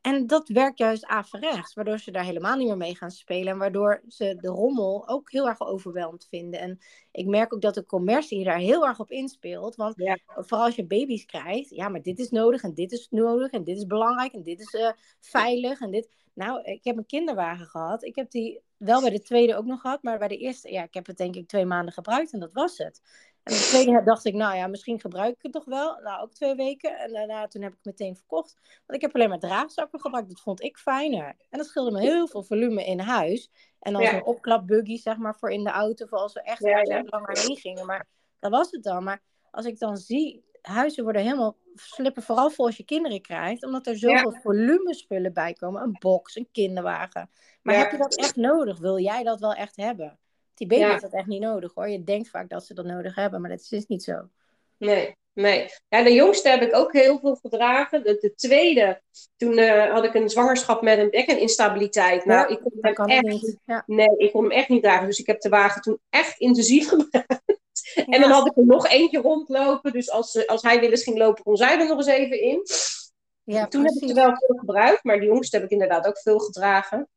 en dat werkt juist averechts. Waardoor ze daar helemaal niet meer mee gaan spelen. En waardoor ze de rommel ook heel erg overweldigd vinden. En ik merk ook dat de commercie daar heel erg op inspeelt. Want ja. vooral als je baby's krijgt. Ja, maar dit is nodig en dit is nodig. En dit is belangrijk en dit is uh, veilig. En dit. Nou, ik heb een kinderwagen gehad. Ik heb die wel bij de tweede ook nog gehad. Maar bij de eerste, ja, ik heb het denk ik twee maanden gebruikt. En dat was het. En de tweede dacht ik, nou ja, misschien gebruik ik het toch wel. Nou, ook twee weken. En daarna toen heb ik het meteen verkocht. Want ik heb alleen maar draagzakken gebruikt. Dat vond ik fijner. En dat scheelde me heel veel volume in huis. En dan ja. zo'n opklapbuggy, zeg maar, voor in de auto. Voor als we echt ja, ja. langer heen gingen. Maar dat was het dan. Maar als ik dan zie, huizen worden helemaal slippen. Vooral voor als je kinderen krijgt. Omdat er zoveel ja. volume spullen bij komen. Een box, een kinderwagen. Maar ja. heb je dat echt nodig? Wil jij dat wel echt hebben? Die baby ja. heeft dat echt niet nodig hoor. Je denkt vaak dat ze dat nodig hebben, maar dat is dus niet zo. Nee, nee. Ja, de jongste heb ik ook heel veel gedragen. De, de tweede, toen uh, had ik een zwangerschap met een bekkeninstabiliteit. Nou, ja, ik kon hem kan echt niet. Ja. Nee, ik kon hem echt niet dragen. Dus ik heb de wagen toen echt intensief gebruikt. Ja. En dan had ik er nog eentje rondlopen. Dus als, als hij weer eens ging lopen, kon zij er nog eens even in. Ja, toen precies. heb ik er wel veel gebruikt, maar de jongste heb ik inderdaad ook veel gedragen.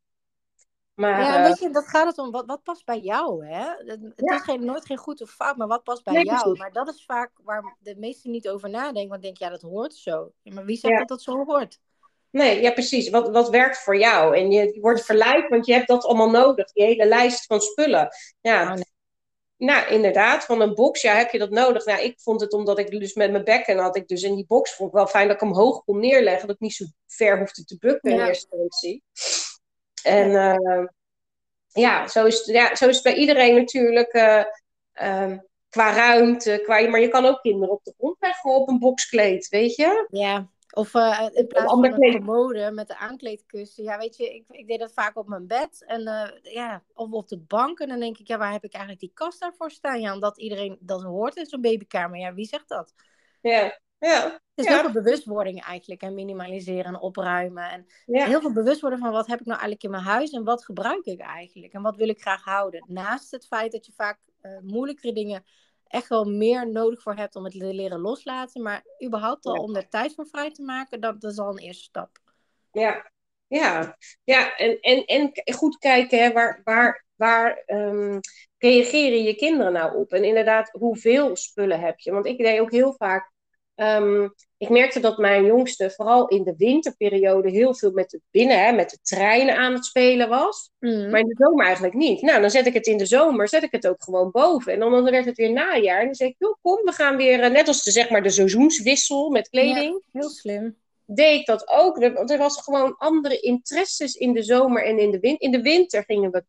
Maar, ja, weet je, dat gaat het om. Wat, wat past bij jou, hè? Het, het ja. is geen, nooit geen goed of fout, maar wat past bij nee, jou? Precies. Maar dat is vaak waar de meesten niet over nadenken. Want denk ja, dat hoort zo. Maar wie zegt ja. dat dat zo hoort? Nee, ja, precies. Wat, wat werkt voor jou? En je wordt verleid, want je hebt dat allemaal nodig. Die hele lijst van spullen. Ja, oh, nee. Nou, inderdaad. Van een box, ja, heb je dat nodig? Nou, ik vond het omdat ik dus met mijn bekken had ik dus in die box vond ik wel fijn dat ik hem hoog kon neerleggen. Dat ik niet zo ver hoefde te bukken ja. in eerste instantie. En uh, ja, zo is, ja, zo is het bij iedereen natuurlijk uh, uh, qua ruimte. Qua, maar je kan ook kinderen op de grond leggen op een boxkleed, weet je? Ja, of uh, in plaats van een commode met de aankleedkussen. Ja, weet je, ik, ik deed dat vaak op mijn bed. En, uh, ja, of op de bank. En dan denk ik, ja, waar heb ik eigenlijk die kast daarvoor staan? Ja, omdat iedereen dat hoort in zo'n babykamer. Ja, wie zegt dat? Ja. Ja, het is ja. heel veel bewustwording eigenlijk. En minimaliseren en opruimen. En ja. heel veel bewust worden van wat heb ik nou eigenlijk in mijn huis. En wat gebruik ik eigenlijk. En wat wil ik graag houden. Naast het feit dat je vaak uh, moeilijkere dingen echt wel meer nodig voor hebt. Om het te leren loslaten. Maar überhaupt al ja. om er tijd voor vrij te maken. Dat, dat is al een eerste stap. Ja, ja. ja. En, en, en goed kijken hè, waar... waar... Waar um, reageren je kinderen nou op? En inderdaad, hoeveel spullen heb je? Want ik deed ook heel vaak... Um, ik merkte dat mijn jongste vooral in de winterperiode heel veel met het binnen, hè, met de treinen aan het spelen was. Mm. Maar in de zomer eigenlijk niet. Nou, dan zet ik het in de zomer, zet ik het ook gewoon boven. En dan, dan werd het weer najaar. En dan zeg ik, joh, kom, we gaan weer, uh, net als de, zeg maar, de seizoenswissel met kleding. Ja, heel slim. Deed ik dat ook. Er, er was gewoon andere interesses in de zomer en in de winter. In de winter gingen we...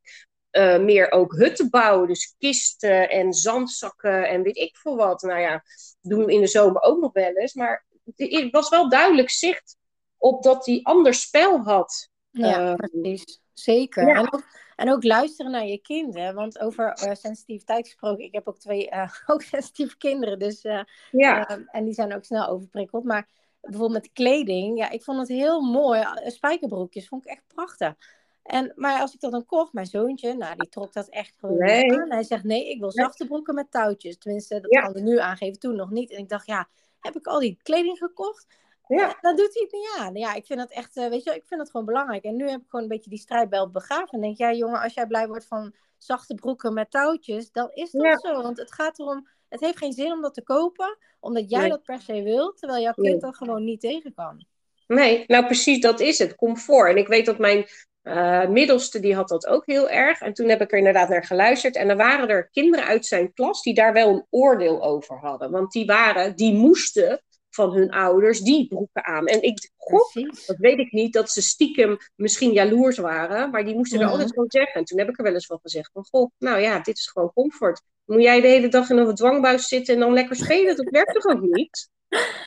Uh, meer ook hutten bouwen, dus kisten en zandzakken en weet ik veel wat. Nou ja, doen we in de zomer ook nog wel eens. Maar het was wel duidelijk zicht op dat hij ander spel had. Ja, uh, precies. Zeker. Ja. En, ook, en ook luisteren naar je kinderen. Want over uh, sensitiviteit gesproken, ik heb ook twee uh, ook sensitieve kinderen. Dus, uh, ja. uh, en die zijn ook snel overprikkeld. Maar bijvoorbeeld met kleding, ja, ik vond het heel mooi. Spijkerbroekjes vond ik echt prachtig. En, maar als ik dat dan kocht, mijn zoontje, nou, die trok dat echt gewoon nee. aan. Hij zegt, nee, ik wil zachte broeken met touwtjes. Tenminste, dat ja. kan er nu aangeven, toen nog niet. En ik dacht, ja, heb ik al die kleding gekocht? Ja. Dan doet hij het niet aan. Ja, ik vind dat echt, weet je wel, ik vind dat gewoon belangrijk. En nu heb ik gewoon een beetje die strijdbijl begraven. En denk jij, ja, jongen, als jij blij wordt van zachte broeken met touwtjes, dan is dat ja. zo. Want het gaat erom, het heeft geen zin om dat te kopen, omdat jij nee. dat per se wilt, terwijl jouw kind nee. dat gewoon niet tegen kan. Nee, nou precies, dat is het, comfort. En ik weet dat mijn... Uh, middelste, die had dat ook heel erg. En toen heb ik er inderdaad naar geluisterd. En er waren er kinderen uit zijn klas die daar wel een oordeel over hadden. Want die waren, die moesten van hun ouders die broeken aan. En ik gok, dat weet ik niet, dat ze stiekem misschien jaloers waren. Maar die moesten mm-hmm. er altijd van zeggen. En toen heb ik er wel eens van gezegd van, goh, nou ja, dit is gewoon comfort. Moet jij de hele dag in een dwangbuis zitten en dan lekker spelen? Dat werkt toch ook niet?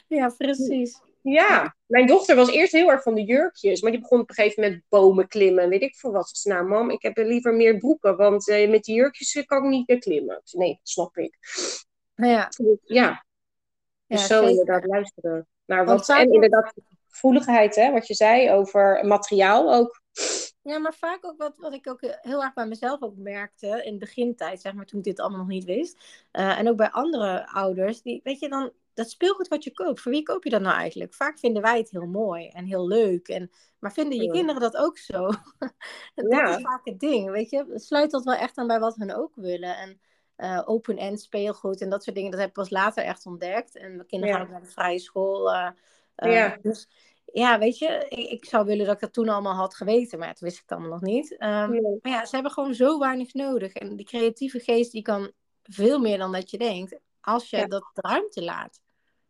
Ja, precies. Ja, mijn dochter was eerst heel erg van de jurkjes. Maar die begon op een gegeven moment bomen klimmen. En weet ik veel wat. Ze zei, nou mam, ik heb liever meer broeken. Want eh, met die jurkjes kan ik niet meer klimmen. Nee, dat snap ik. Ja. Ja. Dus ja, zo zeker. Inderdaad luisteren naar wat. En inderdaad gevoeligheid, hè. Wat je zei over materiaal ook. Ja, maar vaak ook wat, wat ik ook heel erg bij mezelf ook merkte. In de begintijd, zeg maar, toen ik dit allemaal nog niet wist. Uh, en ook bij andere ouders. Die, weet je, dan... Dat speelgoed wat je koopt, voor wie koop je dat nou eigenlijk? Vaak vinden wij het heel mooi en heel leuk. En, maar vinden je ja. kinderen dat ook zo? dat ja. is vaak het ding, weet je. Sluit dat wel echt aan bij wat hun ook willen. En uh, open-end speelgoed en dat soort dingen, dat heb ik pas later echt ontdekt. En mijn kinderen ja. gaan ook naar de vrije school. Uh, uh, ja. Dus ja, weet je, ik, ik zou willen dat ik dat toen allemaal had geweten. Maar ja, dat wist ik het allemaal nog niet. Um, ja. Maar ja, ze hebben gewoon zo weinig nodig. En die creatieve geest, die kan veel meer dan dat je denkt. Als je ja. dat de ruimte laat.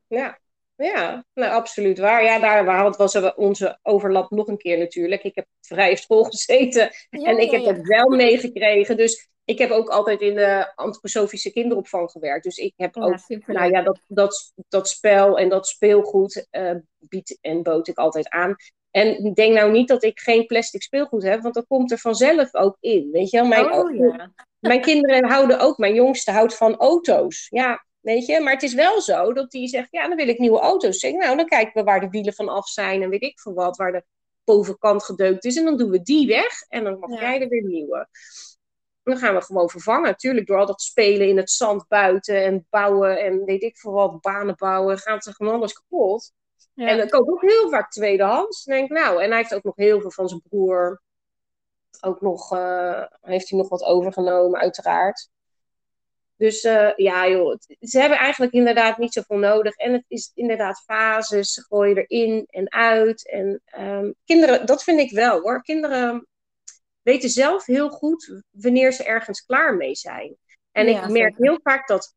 Ja, ja, nou absoluut waar. Ja, daar was onze overlap nog een keer natuurlijk. Ik heb vrije school gezeten ja, en ik ja, heb dat ja. wel meegekregen. Dus ik heb ook altijd in de antroposofische kinderopvang gewerkt. Dus ik heb ja, ook, nou ja, dat, dat, dat spel en dat speelgoed uh, biedt en bood ik altijd aan. En denk nou niet dat ik geen plastic speelgoed heb, want dat komt er vanzelf ook in. Weet je wel, mijn, oh, ja. mijn kinderen houden ook, mijn jongste houdt van auto's. Ja. Weet je, maar het is wel zo dat die zegt, ja, dan wil ik nieuwe auto's. Zeg, nou, dan kijken we waar de wielen van af zijn en weet ik veel wat, waar de bovenkant gedeukt is. En dan doen we die weg en dan mag ja. jij er weer nieuwe. En dan gaan we gewoon vervangen. Natuurlijk, door al dat spelen in het zand buiten en bouwen en weet ik veel wat, banen bouwen, gaat er gewoon alles kapot. Ja. En ik koop ook heel vaak tweedehands. Denk, nou, en hij heeft ook nog heel veel van zijn broer. Ook nog, uh, heeft hij nog wat overgenomen, uiteraard. Dus uh, ja, joh, ze hebben eigenlijk inderdaad niet zoveel nodig. En het is inderdaad fases, ze gooien erin en uit. En um, kinderen, dat vind ik wel hoor. Kinderen weten zelf heel goed wanneer ze ergens klaar mee zijn. En ja, ik merk heel vaak dat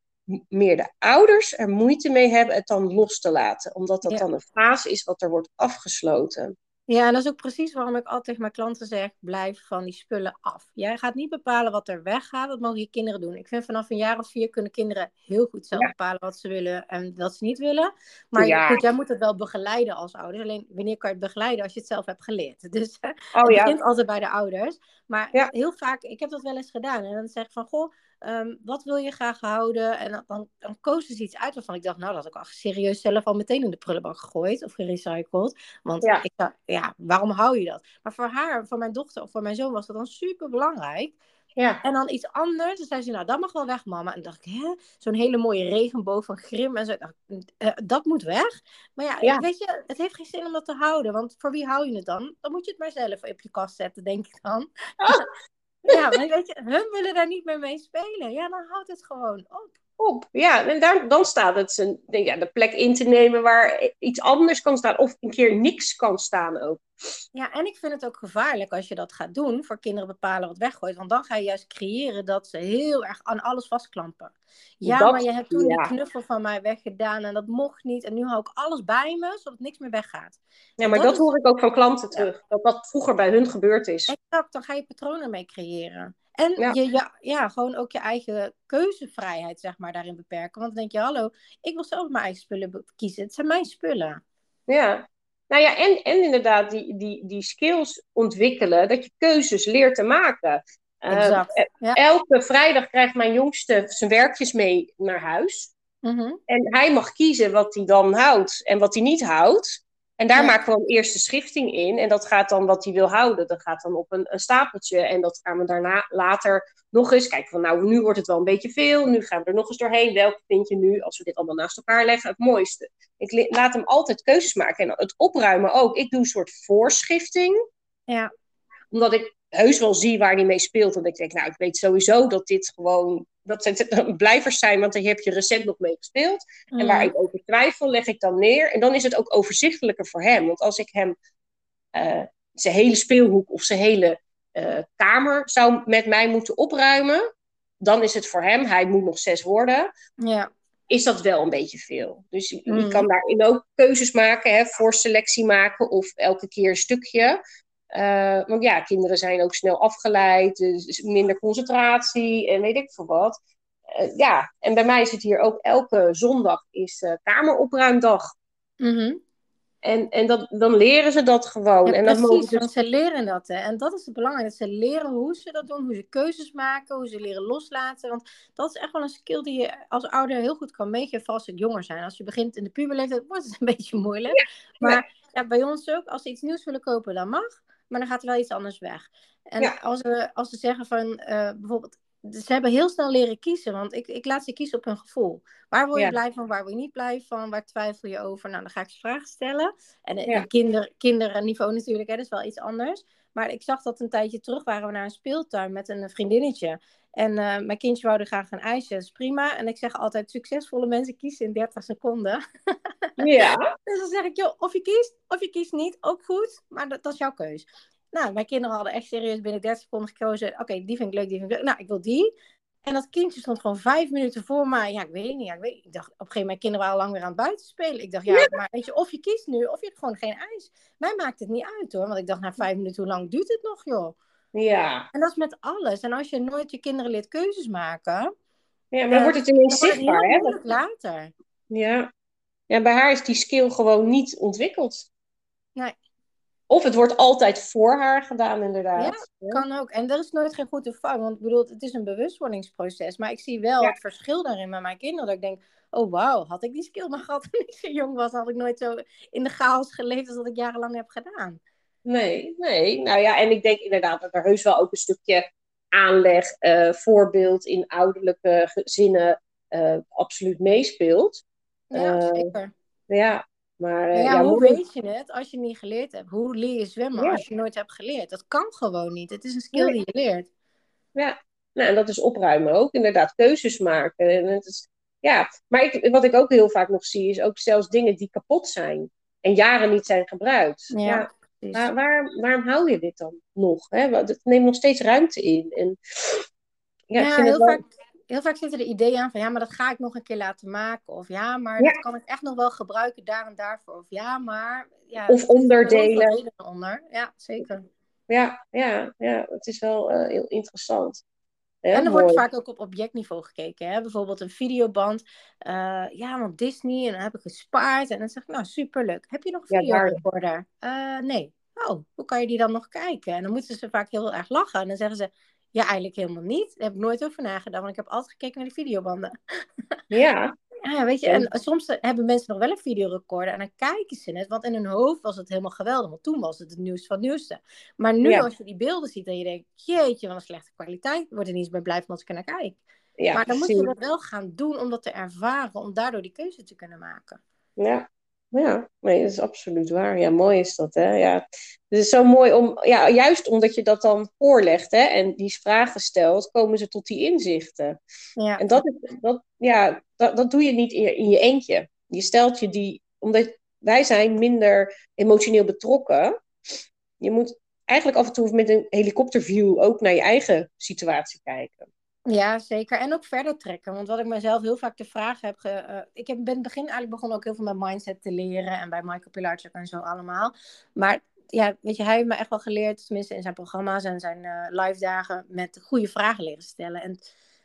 meer de ouders er moeite mee hebben het dan los te laten. Omdat dat ja. dan een fase is wat er wordt afgesloten. Ja, en dat is ook precies waarom ik altijd tegen mijn klanten zeg, blijf van die spullen af. Jij gaat niet bepalen wat er weggaat, dat mogen je kinderen doen. Ik vind vanaf een jaar of vier kunnen kinderen heel goed zelf ja. bepalen wat ze willen en wat ze niet willen. Maar ja. goed, jij moet het wel begeleiden als ouder. Alleen wanneer kan je het begeleiden als je het zelf hebt geleerd? Dus oh, het ja. begint altijd bij de ouders. Maar ja. heel vaak, ik heb dat wel eens gedaan. En dan zeg ik van, goh, um, wat wil je graag houden? En dan, dan, dan koos ze iets uit waarvan ik dacht, nou dat had ik al serieus zelf al meteen in de prullenbak gegooid of gerecycled. Want ja. ik dacht, ja, waarom hou je dat? Maar voor haar, voor mijn dochter of voor mijn zoon was dat dan super belangrijk. Ja. En dan iets anders. Dan zei ze, nou dat mag wel weg mama. En dan dacht ik, hè? Zo'n hele mooie regenboog van Grim. En zo, nou, uh, dat moet weg. Maar ja, ja, weet je, het heeft geen zin om dat te houden. Want voor wie hou je het dan? Dan moet je het maar zelf op je kast zetten, denk ik dan. Oh. Ja, maar weet je, hun willen daar niet meer mee spelen. Ja, dan houdt het gewoon op. Op, ja. En daar, dan staat het zijn, ja, de plek in te nemen waar iets anders kan staan. Of een keer niks kan staan ook. Ja, en ik vind het ook gevaarlijk als je dat gaat doen. Voor kinderen bepalen wat weggooit. Want dan ga je juist creëren dat ze heel erg aan alles vastklampen. Ja, dat, maar je hebt toen ja. die knuffel van mij weggedaan. En dat mocht niet. En nu hou ik alles bij me, zodat niks meer weggaat. Ja, maar dat, dat is... hoor ik ook van klanten terug. Ja. Dat dat vroeger bij hun gebeurd is. Exact, dan ga je patronen mee creëren. En ja. Je, ja, ja, gewoon ook je eigen keuzevrijheid, zeg maar, daarin beperken. Want dan denk je, hallo, ik wil zelf mijn eigen spullen kiezen. Het zijn mijn spullen. Ja, nou ja, en, en inderdaad die, die, die skills ontwikkelen. Dat je keuzes leert te maken. Exact. Uh, ja. Elke vrijdag krijgt mijn jongste zijn werkjes mee naar huis. Mm-hmm. En hij mag kiezen wat hij dan houdt en wat hij niet houdt. En daar ja. maken we een eerste schifting in. En dat gaat dan wat hij wil houden. Dat gaat dan op een, een stapeltje. En dat gaan we daarna later nog eens kijken van, nou, nu wordt het wel een beetje veel. Nu gaan we er nog eens doorheen. Welke vind je nu, als we dit allemaal naast elkaar leggen, het mooiste? Ik le- laat hem altijd keuzes maken. En het opruimen ook. Ik doe een soort voorschifting. Ja. Omdat ik heus wel zie waar hij mee speelt. En ik denk, nou, ik weet sowieso dat dit gewoon... dat het blijvers zijn, want daar heb je recent nog mee gespeeld. En waar ik over twijfel, leg ik dan neer. En dan is het ook overzichtelijker voor hem. Want als ik hem uh, zijn hele speelhoek of zijn hele uh, kamer zou met mij moeten opruimen, dan is het voor hem, hij moet nog zes worden, ja. is dat wel een beetje veel. Dus je, je kan daarin ook keuzes maken, hè, voor selectie maken of elke keer een stukje. Uh, want ja, kinderen zijn ook snel afgeleid, dus minder concentratie en weet ik veel wat. Uh, ja, en bij mij is het hier ook elke zondag is uh, kameropruimdag. Mm-hmm. En, en dat, dan leren ze dat gewoon. Ja, en precies, dan mogen ze... want ze leren dat. Hè? En dat is het belangrijke, dat ze leren hoe ze dat doen, hoe ze keuzes maken, hoe ze leren loslaten. Want dat is echt wel een skill die je als ouder heel goed kan meegeven als ze jonger zijn. Als je begint in de puberleeftijd, wordt het een beetje moeilijk. Ja, maar ja, bij ons ook, als ze iets nieuws willen kopen, dan mag. Maar dan gaat er wel iets anders weg. En ja. als, we, als ze zeggen van, uh, bijvoorbeeld... Ze hebben heel snel leren kiezen. Want ik, ik laat ze kiezen op hun gevoel. Waar word je ja. blij van, waar word je niet blij van? Waar twijfel je over? Nou, dan ga ik ze vragen stellen. En ja. kinder, kinderniveau natuurlijk, hè, dat is wel iets anders. Maar ik zag dat een tijdje terug waren we naar een speeltuin met een vriendinnetje. En uh, mijn kindje wou er graag een ijsje. Dat is prima. En ik zeg altijd, succesvolle mensen kiezen in dertig seconden. Ja. Dus dan zeg ik, joh, of je kiest, of je kiest niet. Ook goed, maar dat, dat is jouw keus. Nou, mijn kinderen hadden echt serieus binnen dertig seconden gekozen. Oké, okay, die vind ik leuk, die vind ik leuk. Nou, ik wil die. En dat kindje stond gewoon vijf minuten voor mij. Ja, ik weet niet. Ja, ik, weet niet. Ik dacht, op een gegeven moment, mijn kinderen waren al lang weer aan het buiten spelen. Ik dacht, ja, maar weet je, of je kiest nu, of je hebt gewoon geen ijs. Mij maakt het niet uit, hoor. Want ik dacht, na vijf minuten, hoe lang duurt het nog, joh? Ja. En dat is met alles. En als je nooit je kinderen leert keuzes maken... Ja, maar dan wordt het ineens zichtbaar, hè? Dat... later. Ja. Ja, bij haar is die skill gewoon niet ontwikkeld. Nee. Of het wordt altijd voor haar gedaan, inderdaad. Ja, kan ook. En er is nooit geen goed of fout. Want ik bedoel, het is een bewustwordingsproces. Maar ik zie wel ja. het verschil daarin met mijn kinderen. Dat ik denk, oh wauw, had ik die skill maar gehad toen ik zo jong was. Had ik nooit zo in de chaos geleefd als dat ik jarenlang heb gedaan. Nee, nee. Nou ja, en ik denk inderdaad dat er heus wel ook een stukje aanleg, uh, voorbeeld in ouderlijke gezinnen uh, absoluut meespeelt. Ja, uh, zeker. Ja. Maar, uh, ja, ja, hoe, hoe weet je het als je niet geleerd hebt? Hoe leer je zwemmen ja. als je nooit hebt geleerd? Dat kan gewoon niet. Het is een skill nee. die je leert. Ja, nou, en dat is opruimen ook. Inderdaad, keuzes maken. En het is, ja. Maar ik, wat ik ook heel vaak nog zie, is ook zelfs dingen die kapot zijn. En jaren niet zijn gebruikt. Ja, ja. Waar, waar, waarom hou je dit dan nog? Hè? Want het neemt nog steeds ruimte in. En, ja, ja, ik vind heel het wel... vaak... Heel vaak zitten er ideeën aan van, ja, maar dat ga ik nog een keer laten maken. Of ja, maar ja. dat kan ik echt nog wel gebruiken daar en daarvoor. Of ja, maar... Ja, of onderdelen. Onder. Ja, zeker. Ja, ja, ja, het is wel uh, heel interessant. Ja, en er mooi. Wordt vaak ook op objectniveau gekeken. Hè? Bijvoorbeeld een videoband. Uh, ja, want Disney, en dan heb ik gespaard. En dan zeg ik, nou, superleuk. Heb je nog een videorecorder? Ja, uh, nee. Oh, hoe kan je die dan nog kijken? En dan moeten ze vaak heel erg lachen. En dan zeggen ze... Ja, eigenlijk helemaal niet. Daar heb ik nooit over nagedacht, want ik heb altijd gekeken naar de videobanden. Ja. Ja, weet je, en soms hebben mensen nog wel een videorecorder en dan kijken ze net, want in hun hoofd was het helemaal geweldig, want toen was het het nieuws van het nieuwste. Maar nu, ja. als je die beelden ziet en je denkt, jeetje, wat een slechte kwaliteit, word er niet eens bij blij van als ik er naar kijk. Ja, maar dan precies. moet je dat wel gaan doen om dat te ervaren, om daardoor die keuze te kunnen maken. Ja. Ja, nee, dat is absoluut waar. Ja, mooi is dat, hè. Ja. Het is zo mooi om, ja, juist omdat je dat dan voorlegt, hè, en die vragen stelt, komen ze tot die inzichten. Ja. En dat, dat, ja, dat, dat doe je niet in je, in je eentje. Je stelt je die, omdat wij zijn minder emotioneel betrokken. Je moet eigenlijk af en toe met een helikopterview ook naar je eigen situatie kijken. Ja, zeker. En ook verder trekken. Want wat ik mezelf heel vaak de vraag heb... Ge, uh, ik heb, ben in het begin eigenlijk begonnen ook heel veel met mindset te leren. En bij Michael Pilarczyk en zo allemaal. Maar ja, weet je, hij heeft me echt wel geleerd... tenminste in zijn programma's en zijn uh, live dagen... met goede vragen leren stellen. En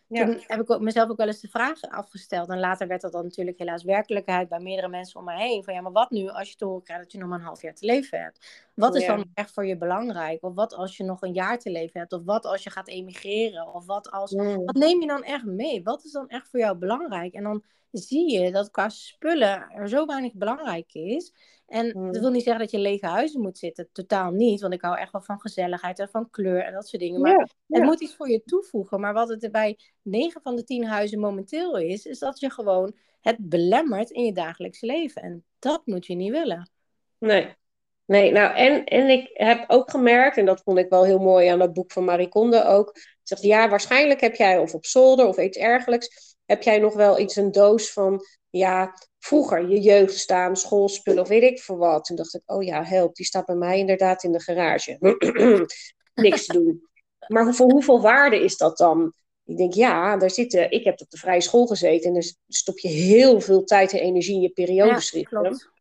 ja. toen heb ik ook, mezelf ook wel eens de vragen afgesteld. En later werd dat dan natuurlijk helaas werkelijkheid... bij meerdere mensen om me heen. Van ja, maar wat nu als je te horen krijgt dat je nog maar een half jaar te leven hebt? Wat is ja. dan echt voor je belangrijk? Of wat als je nog een jaar te leven hebt? Of wat als je gaat emigreren? Of wat als... Ja. Wat neem je dan echt mee? Wat is dan echt voor jou belangrijk? En dan zie je dat qua spullen er zo weinig belangrijk is. En ja. dat wil niet zeggen dat je in lege huizen moet zitten. Totaal niet, want ik hou echt wel van gezelligheid en van kleur en dat soort dingen. Maar ja. Ja. het moet iets voor je toevoegen. Maar wat het er bij negen van de tien huizen momenteel is, is dat je gewoon het belemmert in je dagelijks leven. En dat moet je niet willen. Nee. Nee, nou, en, en ik heb ook gemerkt, en dat vond ik wel heel mooi aan dat boek van Marie Kondo ook, zegt, ja, waarschijnlijk heb jij, of op zolder, of iets ergelijks, heb jij nog wel iets, een doos van, ja, vroeger, je jeugd staan, schoolspullen, of weet ik veel wat. Toen dacht ik, oh ja, help, die staat bij mij inderdaad in de garage. Niks doen. Maar voor hoeveel waarde is dat dan? Ik denk, ja, daar zitten, ik heb op de vrije school gezeten, en daar stop je heel veel tijd en energie in je periodeschriften. Ja, klopt.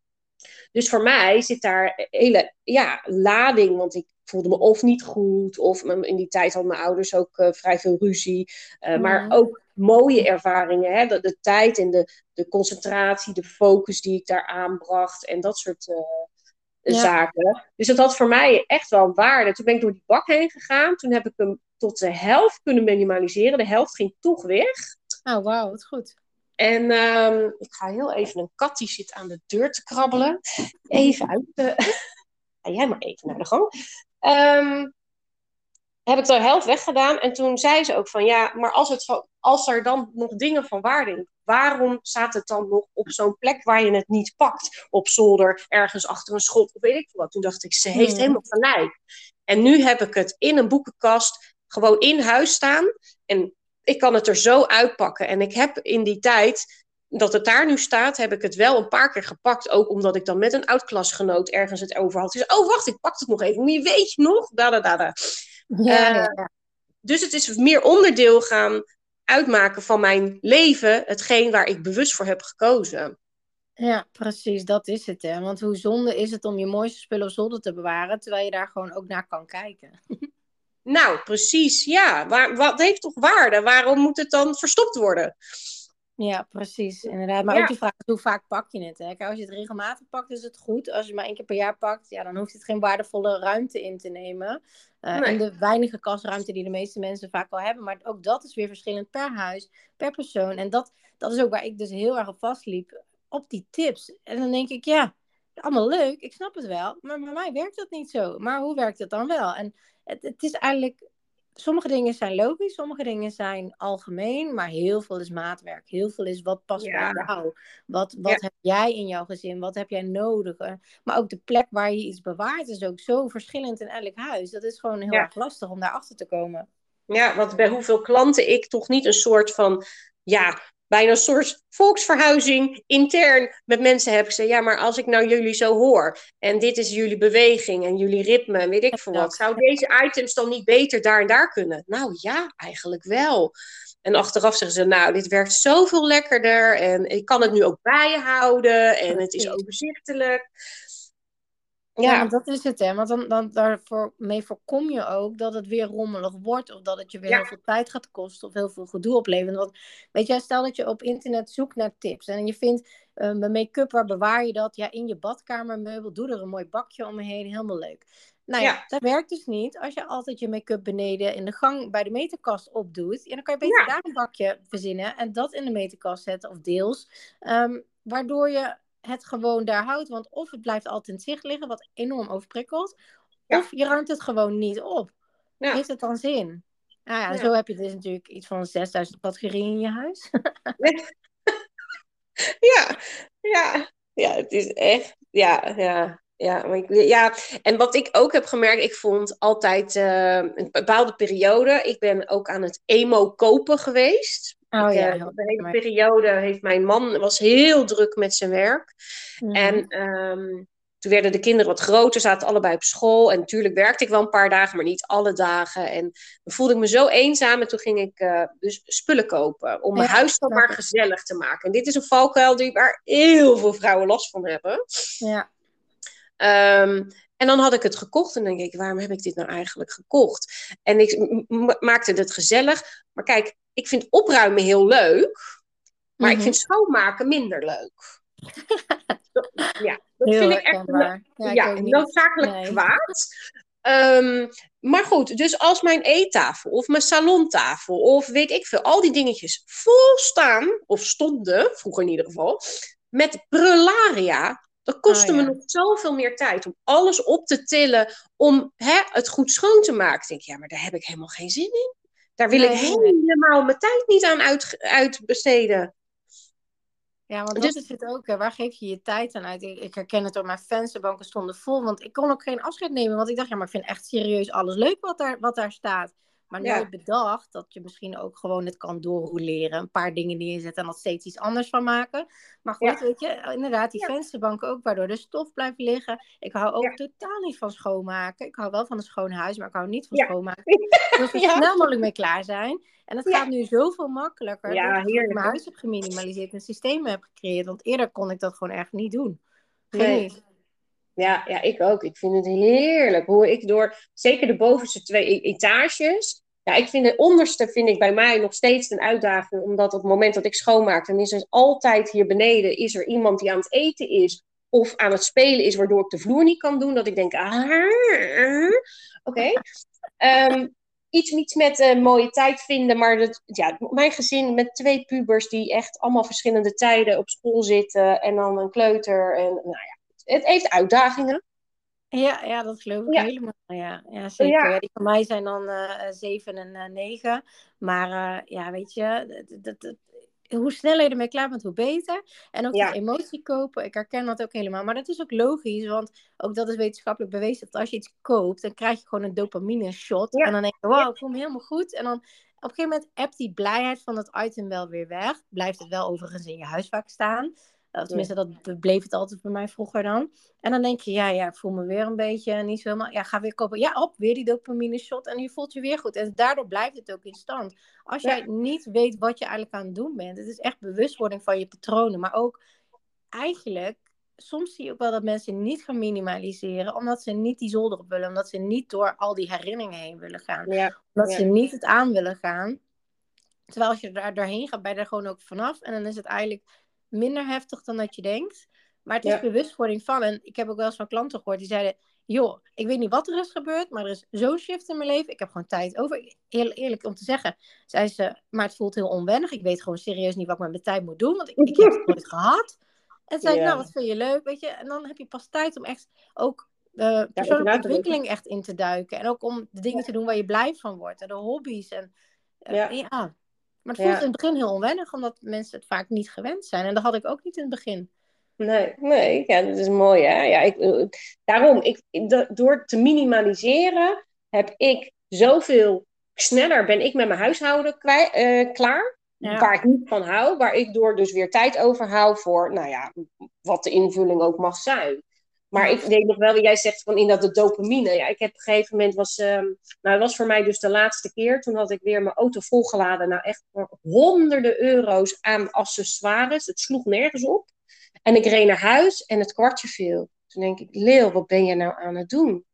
Dus voor mij zit daar hele ja, lading, want ik voelde me of niet goed, of in die tijd hadden mijn ouders ook uh, vrij veel ruzie. Uh, mm. Maar ook mooie ervaringen, hè? De, de tijd en de, de concentratie, de focus die ik daar aanbracht en dat soort uh, ja. zaken. Dus dat had voor mij echt wel een waarde. Toen ben ik door die bak heen gegaan, toen heb ik hem tot de helft kunnen minimaliseren. De helft ging toch weg. Oh, wauw, wat goed. En um, ik ga heel even een kat die zit aan de deur te krabbelen. Even uit. De... Ga jij maar even naar de gang. Um, heb ik de helft weggedaan. En toen zei ze ook van ja, maar als, het van, als er dan nog dingen van waarde in. Waarom staat het dan nog op zo'n plek waar je het niet pakt? Op zolder, ergens achter een schop of weet ik veel wat. Toen dacht ik, ze heeft hmm. helemaal gelijk. En nu heb ik het in een boekenkast gewoon in huis staan. En... Ik kan het er zo uitpakken. En ik heb in die tijd, dat het daar nu staat, heb ik het wel een paar keer gepakt. Ook omdat ik dan met een oud-klasgenoot ergens het over had. Dus, oh, wacht, ik pak het nog even. Je weet je nog? Da, da, da, da. Ja, uh, ja. Dus het is meer onderdeel gaan uitmaken van mijn leven. Hetgeen waar ik bewust voor heb gekozen. Ja, precies. Dat is het, hè. Want hoe zonde is het om je mooiste spullen op zolder te bewaren. Terwijl je daar gewoon ook naar kan kijken. Nou, precies, ja. Waar, wat heeft toch waarde? Waarom moet het dan verstopt worden? Ja, precies, inderdaad. Maar ja. ook die vraag, hoe vaak pak je het? Hè? Kijk, als je het regelmatig pakt, is het goed. Als je het maar één keer per jaar pakt, ja, dan hoeft het geen waardevolle ruimte in te nemen. Uh, nee. En de weinige kastruimte die de meeste mensen vaak al hebben. Maar ook dat is weer verschillend per huis, per persoon. En dat, dat is ook waar ik dus heel erg op vastliep, op die tips. En dan denk ik, ja, allemaal leuk, ik snap het wel. Maar bij mij werkt dat niet zo. Maar hoe werkt het dan wel? En... Het, het is eigenlijk sommige dingen zijn logisch, sommige dingen zijn algemeen, maar heel veel is maatwerk. Heel veel is wat past ja. bij jou. Wat, wat ja. heb jij in jouw gezin? Wat heb jij nodig? Maar ook de plek waar je iets bewaart is ook zo verschillend in elk huis. Dat is gewoon heel ja. erg lastig om daarachter te komen. Ja, want bij hoeveel klanten ik toch niet een soort van, ja, bijna een soort volksverhuizing intern met mensen heb gezegd. Ja, maar als ik nou jullie zo hoor en dit is jullie beweging en jullie ritme en weet ik veel wat. Zou deze items dan niet beter daar en daar kunnen? Nou ja, eigenlijk wel. En achteraf zeggen ze, nou, dit werkt zoveel lekkerder en ik kan het nu ook bijhouden en het is overzichtelijk. Ja, ja, want dat is het, hè. Want dan, dan, daarmee voorkom je ook dat het weer rommelig wordt. Of dat het je weer ja. heel veel tijd gaat kosten. Of heel veel gedoe oplevert. Want weet jij, stel dat je op internet zoekt naar tips. En je vindt uh, bij make-up, waar bewaar je dat? Ja, in je badkamermeubel. Doe er een mooi bakje omheen. Helemaal leuk. Nou ja, ja. dat werkt dus niet. Als je altijd je make-up beneden in de gang bij de meterkast opdoet. Ja, dan kan je beter ja. daar een bakje verzinnen. En dat in de meterkast zetten. Of deels. Um, waardoor je het gewoon daar houdt, want of het blijft altijd in het zicht liggen, wat enorm overprikkelt, ja. of je ruimt het gewoon niet op. Ja. Heeft het dan zin? Nou ja, ja, zo heb je dus natuurlijk iets van zesduizend categorieën in je huis. ja, ja, ja, het is echt, ja, ja. Ja, maar ik, ja, en wat ik ook heb gemerkt, ik vond altijd uh, een bepaalde periode, ik ben ook aan het emo kopen geweest. Oh, ik, ja, uh, de hele periode heeft mijn man, was heel druk met zijn werk. Mm. En um, toen werden de kinderen wat groter, zaten allebei op school. En natuurlijk werkte ik wel een paar dagen, maar niet alle dagen. En dan voelde ik me zo eenzaam. En toen ging ik uh, dus spullen kopen om mijn ja, huis dan maar gezellig te maken. En dit is een valkuil die waar heel veel vrouwen last van hebben. Ja. Um, en dan had ik het gekocht en dan denk ik, waarom heb ik dit nou eigenlijk gekocht? En ik m- maakte het gezellig. Maar kijk, ik vind opruimen heel leuk, maar mm-hmm. ik vind schoonmaken minder leuk. ja, dat heel vind ik echt een, ja, ja, noodzakelijk nee. kwaad. Um, maar goed, dus als mijn eettafel of mijn salontafel of weet ik veel, al die dingetjes vol staan, of stonden, vroeger in ieder geval, met prullaria. Dat kostte oh, ja. me nog zoveel meer tijd om alles op te tillen, om hè, het goed schoon te maken. Ik denk, ja, maar daar heb ik helemaal geen zin in. Daar wil nee, ik helemaal nee. mijn tijd niet aan uit, uitbesteden. Ja, want dat is het ook. Hè. Waar geef je je tijd aan uit? Ik, ik herken het ook. Mijn vensterbanken stonden vol, want ik kon ook geen afscheid nemen. Want ik dacht, ja, maar ik vind echt serieus alles leuk wat daar, wat daar staat. Maar nu ja. heb ik bedacht dat je misschien ook gewoon het kan doorrouleren. Een paar dingen neerzetten en dat steeds iets anders van maken. Maar goed, ja. weet je, inderdaad, die ja. vensterbanken ook, waardoor de stof blijft liggen. Ik hou ook ja. totaal niet van schoonmaken. Ik hou wel van een schoon huis, maar ik hou niet van ja. schoonmaken. Dus we ja. snel mogelijk mee klaar zijn. En dat ja. gaat nu zoveel makkelijker. Ja, dat ik mijn huis heb geminimaliseerd en systemen heb gecreëerd. Want eerder kon ik dat gewoon echt niet doen. Geen niet. Ja, ja, ik ook. Ik vind het heerlijk. Hoe ik door, zeker de bovenste twee etages. Ja, ik vind de onderste vind ik bij mij nog steeds een uitdaging. Omdat op het moment dat ik schoonmaak, dan is er altijd hier beneden is er iemand die aan het eten is. Of aan het spelen is, waardoor ik de vloer niet kan doen. Dat ik denk, ah, oké. Okay. Um, iets, iets met uh, mooie tijd vinden. Maar dat, ja, mijn gezin met twee pubers die echt allemaal verschillende tijden op school zitten. En dan een kleuter. En nou ja. Het heeft uitdagingen. Ja, ja, dat geloof ik ja. helemaal. Ja, ja zeker. Ja. Ja, die van mij zijn dan uh, zeven en uh, negen. Maar uh, ja, weet je, d- d- d- hoe sneller je ermee klaar bent, hoe beter. En ook ja. die emotie kopen, ik herken dat ook helemaal. Maar dat is ook logisch, want ook dat is wetenschappelijk bewezen. Dat als je iets koopt, dan krijg je gewoon een dopamine shot. Ja. En dan denk je, wauw, ik voel me helemaal goed. En dan op een gegeven moment appt die blijheid van dat item wel weer weg. Blijft het wel overigens in je huis vaak staan. Of tenminste, dat bleef het altijd bij mij vroeger dan. En dan denk je, ja, ja, ik voel me weer een beetje niet zo helemaal. Ja, ga weer kopen. Ja, op, weer die dopamine shot. En je voelt je weer goed. En daardoor blijft het ook in stand. Als jij ja. niet weet wat je eigenlijk aan het doen bent. Het is echt bewustwording van je patronen. Maar ook eigenlijk, soms zie je ook wel dat mensen niet gaan minimaliseren. Omdat ze niet die zolder op willen. Omdat ze niet door al die herinneringen heen willen gaan. Ja. Omdat ja. ze niet het aan willen gaan. Terwijl als je daar doorheen gaat, ben je er gewoon ook vanaf. En dan is het eigenlijk minder heftig dan dat je denkt. Maar het is ja. bewustwording van. En ik heb ook wel eens van klanten gehoord. Die zeiden, joh, ik weet niet wat er is gebeurd. Maar er is zo'n shift in mijn leven. Ik heb gewoon tijd over. Heel eerlijk om te zeggen. Zei ze, maar het voelt heel onwennig. Ik weet gewoon serieus niet wat ik met mijn tijd moet doen. Want ik, ik heb het nooit gehad. En zei ja. nou, wat vind je leuk, weet je. En dan heb je pas tijd om echt ook uh, persoonlijke ja, ontwikkeling echt in te duiken. En ook om de dingen ja. te doen waar je blij van wordt. En de hobby's. En, uh, ja. ja. Maar het voelt ja. in het begin heel onwennig, omdat mensen het vaak niet gewend zijn. En dat had ik ook niet in het begin. Nee, nee, ja, dat is mooi, hè. Ja, ik, daarom, ik, door te minimaliseren heb ik zoveel... Sneller ben ik met mijn huishouden kwij, uh, klaar. Ja. Waar ik niet van hou. Waar ik door dus weer tijd overhoud voor, nou ja, wat de invulling ook mag zijn. Maar ik denk nog wel, jij zegt van inderdaad de dopamine. Ja, ik heb op een gegeven moment, was, um, nou was voor mij dus de laatste keer. Toen had ik weer mijn auto volgeladen. Nou echt voor honderden euro's aan accessoires. Het sloeg nergens op. En ik reed naar huis en het kwartje viel. Toen denk ik, Leeuw, wat ben je nou aan het doen?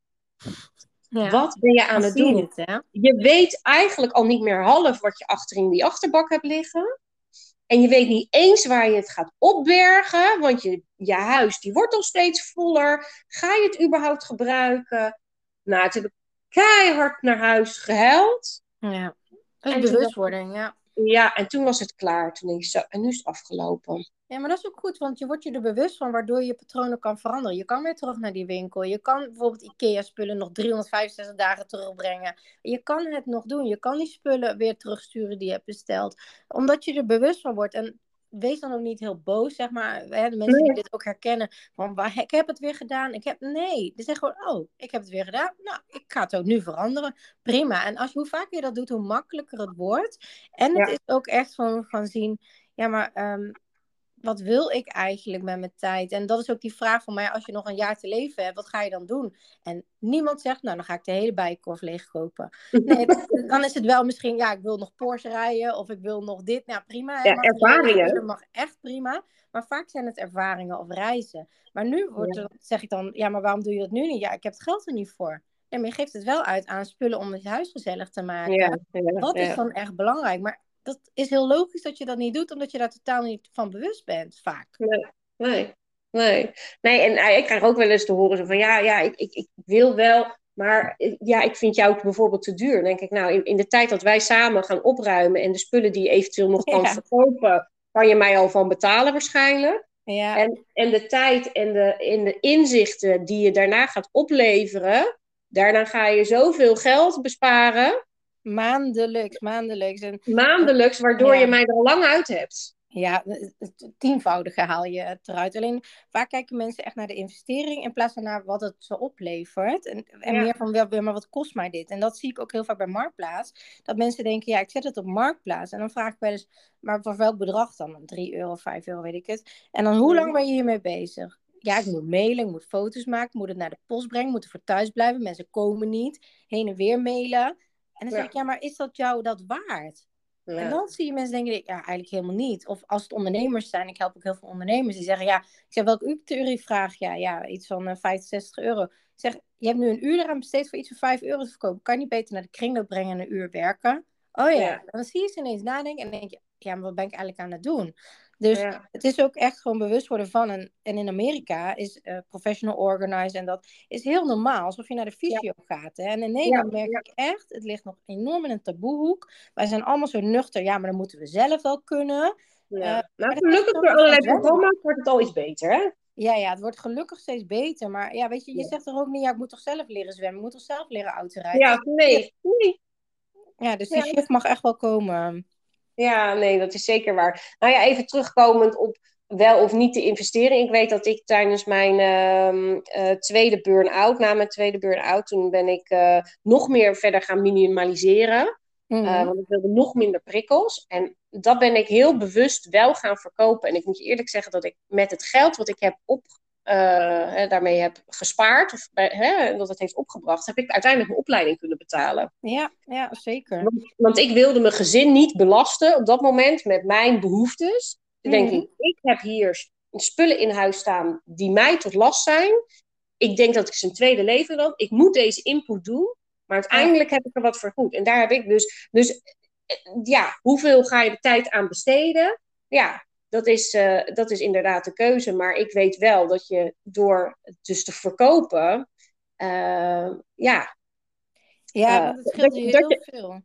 Ja, wat ben je aan het doen? Het, hè? Je weet eigenlijk al niet meer half wat je achterin die achterbak hebt liggen. En je weet niet eens waar je het gaat opbergen. Want je, je huis die wordt al steeds voller. Ga je het überhaupt gebruiken? Nou, het heb ik keihard naar huis gehuild. Ja, en bewustwording, ja. Ja, en toen was het klaar. Toen denk ik zo, en nu is het afgelopen. Ja, maar dat is ook goed, want je wordt je er bewust van, waardoor je je patronen kan veranderen. Je kan weer terug naar die winkel. Je kan bijvoorbeeld IKEA-spullen nog driehonderdvijfenzestig dagen terugbrengen. Je kan het nog doen. Je kan die spullen weer terugsturen die je hebt besteld. Omdat je er bewust van wordt. En wees dan ook niet heel boos, zeg maar. Hè, de mensen die dit ook herkennen. Van, ik heb het weer gedaan. Ik heb... Nee, ze zeggen gewoon, oh, ik heb het weer gedaan. Nou, ik ga het ook nu veranderen. Prima. En als je, hoe vaker je dat doet, hoe makkelijker het wordt. En het ja. is ook echt van gaan zien, ja, maar... Um, wat wil ik eigenlijk met mijn tijd? En dat is ook die vraag van mij, als je nog een jaar te leven hebt, wat ga je dan doen? En niemand zegt, nou, dan ga ik de hele bijenkorf leegkopen. Nee, het, dan is het wel misschien, ja, ik wil nog Porsche rijden, of ik wil nog dit. Nou, prima. Ja, ervaringen. Dat mag echt prima. Maar vaak zijn het ervaringen of reizen. Maar nu wordt ja. er, zeg ik dan, ja, maar waarom doe je dat nu niet? Ja, ik heb het geld er niet voor. Nee, maar je geeft het wel uit aan spullen om het huis gezellig te maken. Ja, ja, dat ja. is dan echt belangrijk. Maar dat is heel logisch dat je dat niet doet, omdat je daar totaal niet van bewust bent, vaak. Nee, nee, nee. nee en ik krijg ook wel eens te horen zo van, ja, ja ik, ik, ik wil wel, maar ja, ik vind jou bijvoorbeeld te duur. Dan denk ik, nou, in, in de tijd dat wij samen gaan opruimen en de spullen die je eventueel nog kan ja. verkopen, kan je mij al van betalen waarschijnlijk. Ja. En, en de tijd en de, en de inzichten die je daarna gaat opleveren, daarna ga je zoveel geld besparen. Maandelijks, maandelijks. En, maandelijks, waardoor ja. je mij er lang uit hebt. Ja, het tienvoudige haal je het eruit. Alleen vaak kijken mensen echt naar de investering in plaats van naar wat het zo oplevert. En, en ja. meer van, wel, maar wat kost mij dit? En dat zie ik ook heel vaak bij Marktplaats. Dat mensen denken, ja, ik zet het op Marktplaats. En dan vraag ik wel eens, maar voor welk bedrag dan? drie euro, vijf euro, weet ik het. En dan, hoe lang ben je hiermee bezig? Ja, ik moet mailen, ik moet foto's maken, ik moet het naar de post brengen, ik moet er voor thuis blijven. Mensen komen niet, heen en weer mailen. En dan ja. zeg ik, ja, maar is dat jou dat waard? Ja. En dan zie je mensen denken, ja, eigenlijk helemaal niet. Of als het ondernemers zijn, ik help ook heel veel ondernemers, die zeggen, ja, ik zeg, welk uurtarief ik vraag? Ja, ja, iets van uh, vijfenzestig euro. Ik zeg, je hebt nu een uur eraan besteed voor iets van vijf euro te verkopen. Kan je niet beter naar de kringloop brengen en een uur werken? Oh ja, ja. Dan zie je ze ineens nadenken en denk je, ja, maar wat ben ik eigenlijk aan het doen? Dus ja. het is ook echt gewoon bewust worden van. En, en in Amerika is uh, professional organized. En dat is heel normaal. Alsof je naar de fysio ja. gaat. Hè? En in Nederland ja. merk ik echt. Het ligt nog enorm in een taboehoek. Wij zijn allemaal zo nuchter. Ja, maar dan moeten we zelf wel kunnen. Ja. Uh, nou, gelukkig door allerlei programma's wordt het al iets beter, hè? Ja, ja, het wordt gelukkig steeds beter. Maar ja, weet je, je ja. zegt toch ook niet, ja, ik moet toch zelf leren zwemmen. Ik moet toch zelf leren autorijden. Ja, nee. nee. Ja, dus die shift ja. mag echt wel komen. Ja, nee, dat is zeker waar. Nou ja, even terugkomend op wel of niet te investeren. Ik weet dat ik tijdens mijn uh, uh, tweede burn-out, na mijn tweede burn-out, toen ben ik uh, nog meer verder gaan minimaliseren. Mm-hmm. Uh, want ik wilde nog minder prikkels. En dat ben ik heel bewust wel gaan verkopen. En ik moet je eerlijk zeggen dat ik met het geld wat ik heb op, uh, daarmee heb gespaard, of hè, dat het heeft opgebracht, heb ik uiteindelijk mijn opleiding kunnen betalen. Ja, ja zeker. Want, want ik wilde mijn gezin niet belasten op dat moment met mijn behoeftes. Dan denk mm-hmm. ik, ik heb hier spullen in huis staan die mij tot last zijn. Ik denk dat ik ze een tweede leven dan. Ik moet deze input doen, maar uiteindelijk ja. heb ik er wat voor goed. En daar heb ik dus, dus ja, hoeveel ga je de tijd aan besteden? Ja. Dat is, uh, dat is inderdaad de keuze. Maar ik weet wel dat je door dus te verkopen... Uh, ja, ja uh, dat scheelt heel je, veel.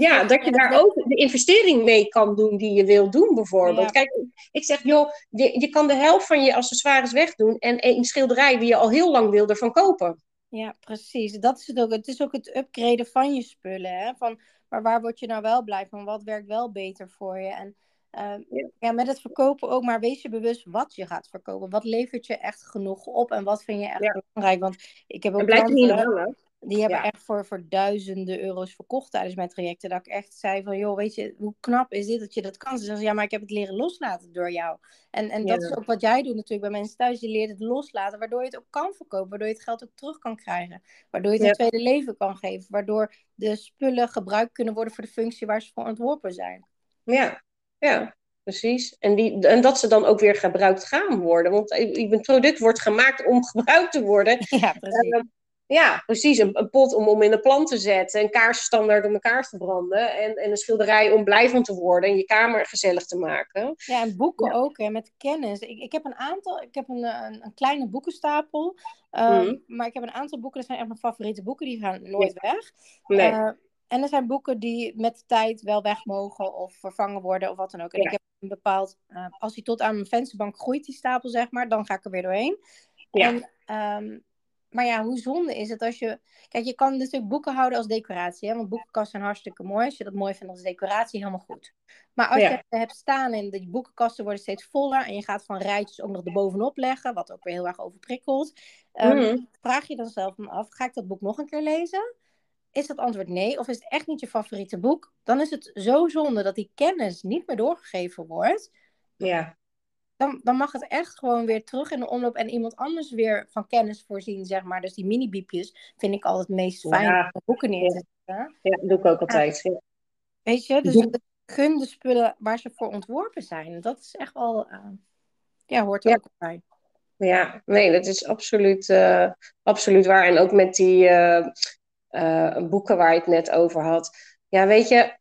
Ja, dat je daar ook de investering mee kan doen die je wil doen bijvoorbeeld. Ja. Kijk, ik zeg, joh, je, je kan de helft van je accessoires wegdoen en een schilderij die je al heel lang wilde ervan kopen. Ja, precies. Dat is het ook. Het is ook het upgraden van je spullen. Hè? Van, maar waar word je nou wel blij van? Wat werkt wel beter voor je? En uh, ja. Ja, met het verkopen ook, maar wees je bewust wat je gaat verkopen. Wat levert je echt genoeg op en wat vind je echt ja. belangrijk? Want ik heb ook blijft niet hangen. Die hebben ja. echt voor, voor duizenden euro's verkocht tijdens mijn trajecten. Dat ik echt zei van, joh, weet je, hoe knap is dit dat je dat kan? Ze zeggen, ja, maar ik heb het leren loslaten door jou. En, en dat ja. is ook wat jij doet natuurlijk bij mensen thuis. Je leert het loslaten, waardoor je het ook kan verkopen. Waardoor je het geld ook terug kan krijgen. Waardoor je het ja. een tweede leven kan geven. Waardoor de spullen gebruikt kunnen worden voor de functie waar ze voor ontworpen zijn. Ja, ja. Precies. En, die, en dat ze dan ook weer gebruikt gaan worden. Want een product wordt gemaakt om gebruikt te worden. Ja, precies. En, Ja, precies. Een, een pot om, om in een plant te zetten. Een kaarsstandaard om elkaar te branden. En, en een schilderij om blij van te worden. En je kamer gezellig te maken. Ja, en boeken ja. ook. Hè, met kennis. Ik, ik heb een aantal... Ik heb een, een, een kleine boekenstapel. Um, mm. Maar ik heb een aantal boeken. Dat zijn echt mijn favoriete boeken. Die gaan nooit nee. weg. Nee. Uh, en er zijn boeken die met de tijd wel weg mogen. Of vervangen worden. Of wat dan ook. En ja. ik heb een bepaald... Uh, als die tot aan mijn vensterbank groeit, die stapel, zeg maar. Dan ga ik er weer doorheen. Ja. En... Um, Maar ja, hoe zonde is het als je... Kijk, je kan natuurlijk boeken houden als decoratie. Hè? Want boekenkasten zijn hartstikke mooi. Als je dat mooi vindt als decoratie, helemaal goed. Maar als ja. je het hebt staan en de boekenkasten worden steeds voller... en je gaat van rijtjes ook nog erbovenop leggen... wat ook weer heel erg overprikkelt... Um, mm. vraag je dan zelf dan af... ga ik dat boek nog een keer lezen? Is dat antwoord nee? Of is het echt niet je favoriete boek? Dan is het zo zonde dat die kennis niet meer doorgegeven wordt... Ja. Dan, dan mag het echt gewoon weer terug in de omloop... en iemand anders weer van kennis voorzien, zeg maar. Dus die mini-biepjes vind ik al het meest fijn ja. om boeken neer te zetten. Ja, dat doe ik ook altijd. Ja. Weet je, dus gun de spullen waar ze voor ontworpen zijn. Dat is echt wel... Uh, ja, hoort er ja. ook bij. Ja, nee, dat is absoluut, uh, absoluut waar. En ook met die uh, uh, boeken waar je het net over had. Ja, weet je...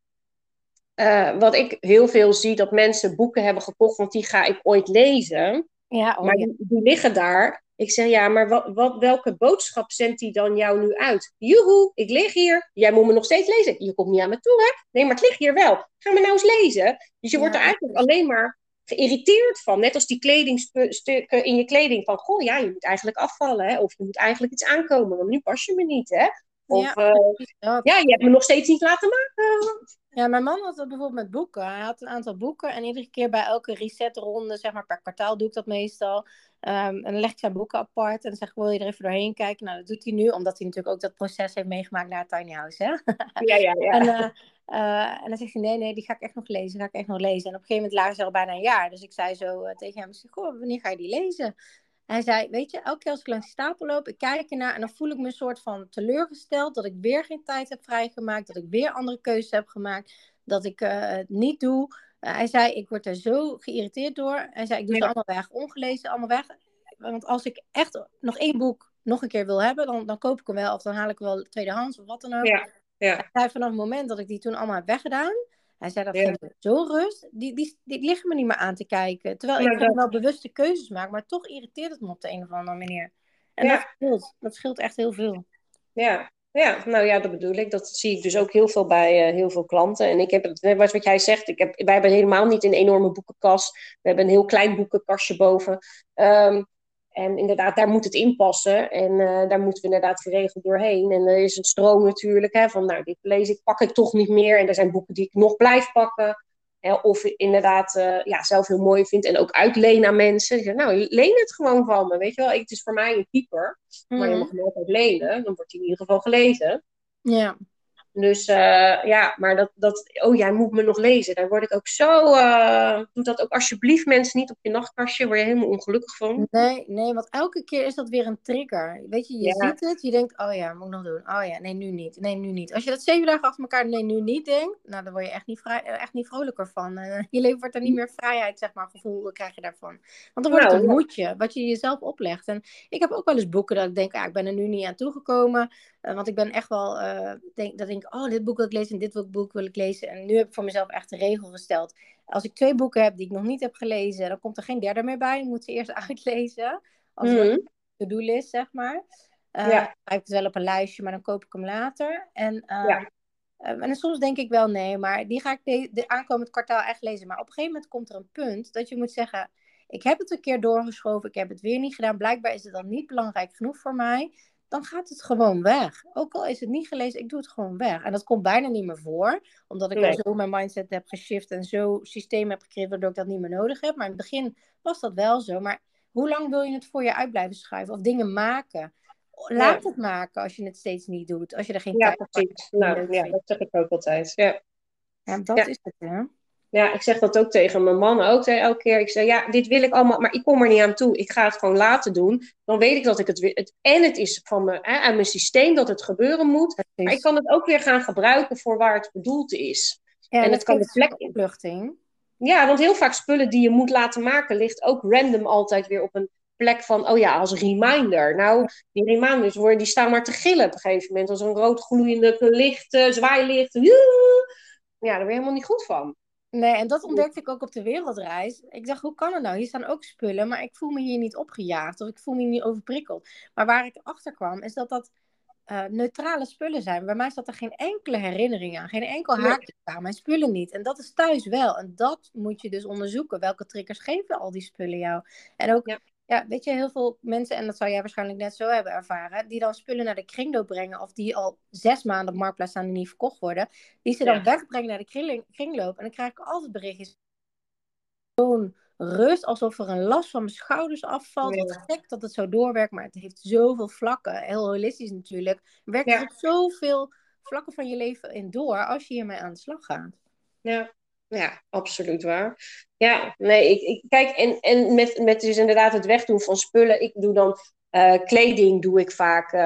Uh, wat ik heel veel zie, dat mensen boeken hebben gekocht, want die ga ik ooit lezen. Ja, oh, maar ja. die, die liggen daar. Ik zeg, ja, maar wat, wat, welke boodschap zendt die dan jou nu uit? Joehoe, ik lig hier. Jij moet me nog steeds lezen. Je komt niet aan me toe, hè? Nee, maar het ligt hier wel. Ga me nou eens lezen. Dus je ja. wordt er eigenlijk alleen maar geïrriteerd van. Net als die kledingstukken in je kleding. Van, goh, ja, je moet eigenlijk afvallen, hè? Of je moet eigenlijk iets aankomen, want nu pas je me niet, hè? Of, ja, uh, ja, je hebt me nog steeds niet laten maken. Ja, mijn man had dat bijvoorbeeld met boeken. Hij had een aantal boeken en iedere keer bij elke resetronde, zeg maar per kwartaal doe ik dat meestal. Um, en dan leg ik zijn boeken apart en dan zeg ik, wil je er even doorheen kijken? Nou, dat doet hij nu, omdat hij natuurlijk ook dat proces heeft meegemaakt naar het tiny house, hè? Ja, ja, ja. En, uh, uh, en dan zegt hij, nee, nee, die ga ik echt nog lezen, ga ik echt nog lezen. En op een gegeven moment lagen ze al bijna een jaar. Dus ik zei zo uh, tegen hem, goh, wanneer ga je die lezen? Hij zei, weet je, elke keer als ik langs de stapel loop, ik kijk ernaar en dan voel ik me een soort van teleurgesteld. Dat ik weer geen tijd heb vrijgemaakt. Dat ik weer andere keuzes heb gemaakt. Dat ik uh, het niet doe. Uh, hij zei, ik word er zo geïrriteerd door. Hij zei, ik doe ja. ze allemaal weg. Ongelezen, allemaal weg. Want als ik echt nog één boek nog een keer wil hebben, dan, dan koop ik hem wel. Of dan haal ik hem wel tweedehands of wat dan ook. Ja. Ja. Hij zei, vanaf het moment dat ik die toen allemaal heb weggedaan. Hij zei, dat ja. geeft me zo rust. Die, die, die liggen me niet meer aan te kijken. Terwijl ja, ik dat... wel bewuste keuzes maak. Maar toch irriteert het me op de een of andere manier. En ja. dat scheelt. Dat scheelt echt heel veel. Ja. ja, nou ja, dat bedoel ik. Dat zie ik dus ook heel veel bij uh, heel veel klanten. En ik heb het, net wat jij zegt. Ik heb, wij hebben helemaal niet een enorme boekenkast. We hebben een heel klein boekenkastje boven. Um, en inderdaad, daar moet het in passen. En uh, daar moeten we inderdaad geregeld doorheen. En er is een stroom natuurlijk. Hè, van nou, dit lees ik, pak ik toch niet meer. En er zijn boeken die ik nog blijf pakken. Hè, of inderdaad uh, ja, zelf heel mooi vind. En ook uitleen aan mensen. Die zeggen, nou, leen het gewoon van me. Weet je wel, het is voor mij een keeper. Mm. Maar je mag hem altijd lenen. Dan wordt hij in ieder geval gelezen. Ja. Yeah. Dus uh, ja, maar dat, dat... Oh, jij moet me nog lezen. Daar word ik ook zo... Uh, doe dat ook alsjeblieft mensen niet op je nachtkastje. Word je helemaal ongelukkig van. Nee, nee, want elke keer is dat weer een trigger. Weet je, je ja. ziet het. Je denkt, oh ja, moet ik nog doen. Oh ja, nee, nu niet. Nee, nu niet. Als je dat zeven dagen achter elkaar nee, nu niet denkt... Nou, dan word je echt niet, vrij, echt niet vrolijker van. Uh, je leven wordt er niet meer vrijheid, zeg maar, gevoel krijg je daarvan. Want dan wordt nou, het een moedje, wat je jezelf oplegt. En ik heb ook wel eens boeken dat ik denk, ah, ik ben er nu niet aan toegekomen... Uh, want ik ben echt wel, uh, denk, dat denk ik, oh, dit boek wil ik lezen en dit boek wil ik lezen. En nu heb ik voor mezelf echt een regel gesteld. Als ik twee boeken heb die ik nog niet heb gelezen, dan komt er geen derde meer bij. Ik moet ze eerst uitlezen. Als mm-hmm. een to-do-list, zeg maar. Uh, ja. Dan heb ik het wel op een lijstje, maar dan koop ik hem later. En uh, ja. Um, en soms denk ik wel, nee, maar die ga ik de, de aankomend kwartaal echt lezen. Maar op een gegeven moment komt er een punt dat je moet zeggen, ik heb het een keer doorgeschoven, ik heb het weer niet gedaan. Blijkbaar is het dan niet belangrijk genoeg voor mij. Dan gaat het gewoon weg. Ook al is het niet gelezen, ik doe het gewoon weg. En dat komt bijna niet meer voor. Omdat ik nee. zo mijn mindset heb geshift en zo systeem heb gecreëerd, waardoor ik dat niet meer nodig heb. Maar in het begin was dat wel zo. Maar hoe lang wil je het voor je uit blijven schuiven? Of dingen maken? Laat ja. het maken als je het steeds niet doet. Als je er geen ja, tijd voor hebt. Nou, ja, dat zeg ik ook altijd. Ja, ja dat ja. is het, hè? Ja, ik zeg dat ook tegen mijn man ook hè, elke keer. Ik zeg, ja, dit wil ik allemaal, maar ik kom er niet aan toe. Ik ga het gewoon laten doen. Dan weet ik dat ik het wil. Het, en het is van me, hè, aan mijn systeem dat het gebeuren moet. Maar ik kan het ook weer gaan gebruiken voor waar het bedoeld is. Ja, en het kan de plek in. Ja, want heel vaak spullen die je moet laten maken, ligt ook random altijd weer op een plek van, oh ja, als reminder. Nou, die reminders worden, die staan maar te gillen op een gegeven moment. Als een rood gloeiende licht, zwaailicht. Ja, daar ben je helemaal niet goed van. Nee, en dat ontdekte ik ook op de wereldreis. Ik dacht, hoe kan het nou? Hier staan ook spullen, maar ik voel me hier niet opgejaagd of ik voel me niet overprikkeld. Maar waar ik achter kwam, is dat dat uh, neutrale spullen zijn. Bij mij zat er geen enkele herinnering aan, geen enkel haakje aan, mijn spullen niet. En dat is thuis wel. En dat moet je dus onderzoeken. Welke triggers geven al die spullen jou? En ook... Ja. Ja, weet je, heel veel mensen, en dat zou jij waarschijnlijk net zo hebben ervaren, die dan spullen naar de kringloop brengen, of die al zes maanden op Marktplaats staan en niet verkocht worden, die ze dan ja. wegbrengen naar de kringloop. En dan krijg ik altijd berichtjes. Zo'n rust, alsof er een last van mijn schouders afvalt. Ja. Wat gek dat het zo doorwerkt, maar het heeft zoveel vlakken. Heel holistisch natuurlijk. Er werkt ja. er op zoveel vlakken van je leven in door, als je hiermee aan de slag gaat. Ja. Ja, absoluut waar. Ja, nee, ik, ik, kijk, en, en met, met dus inderdaad het wegdoen van spullen. Ik doe dan uh, kleding, doe ik vaak uh,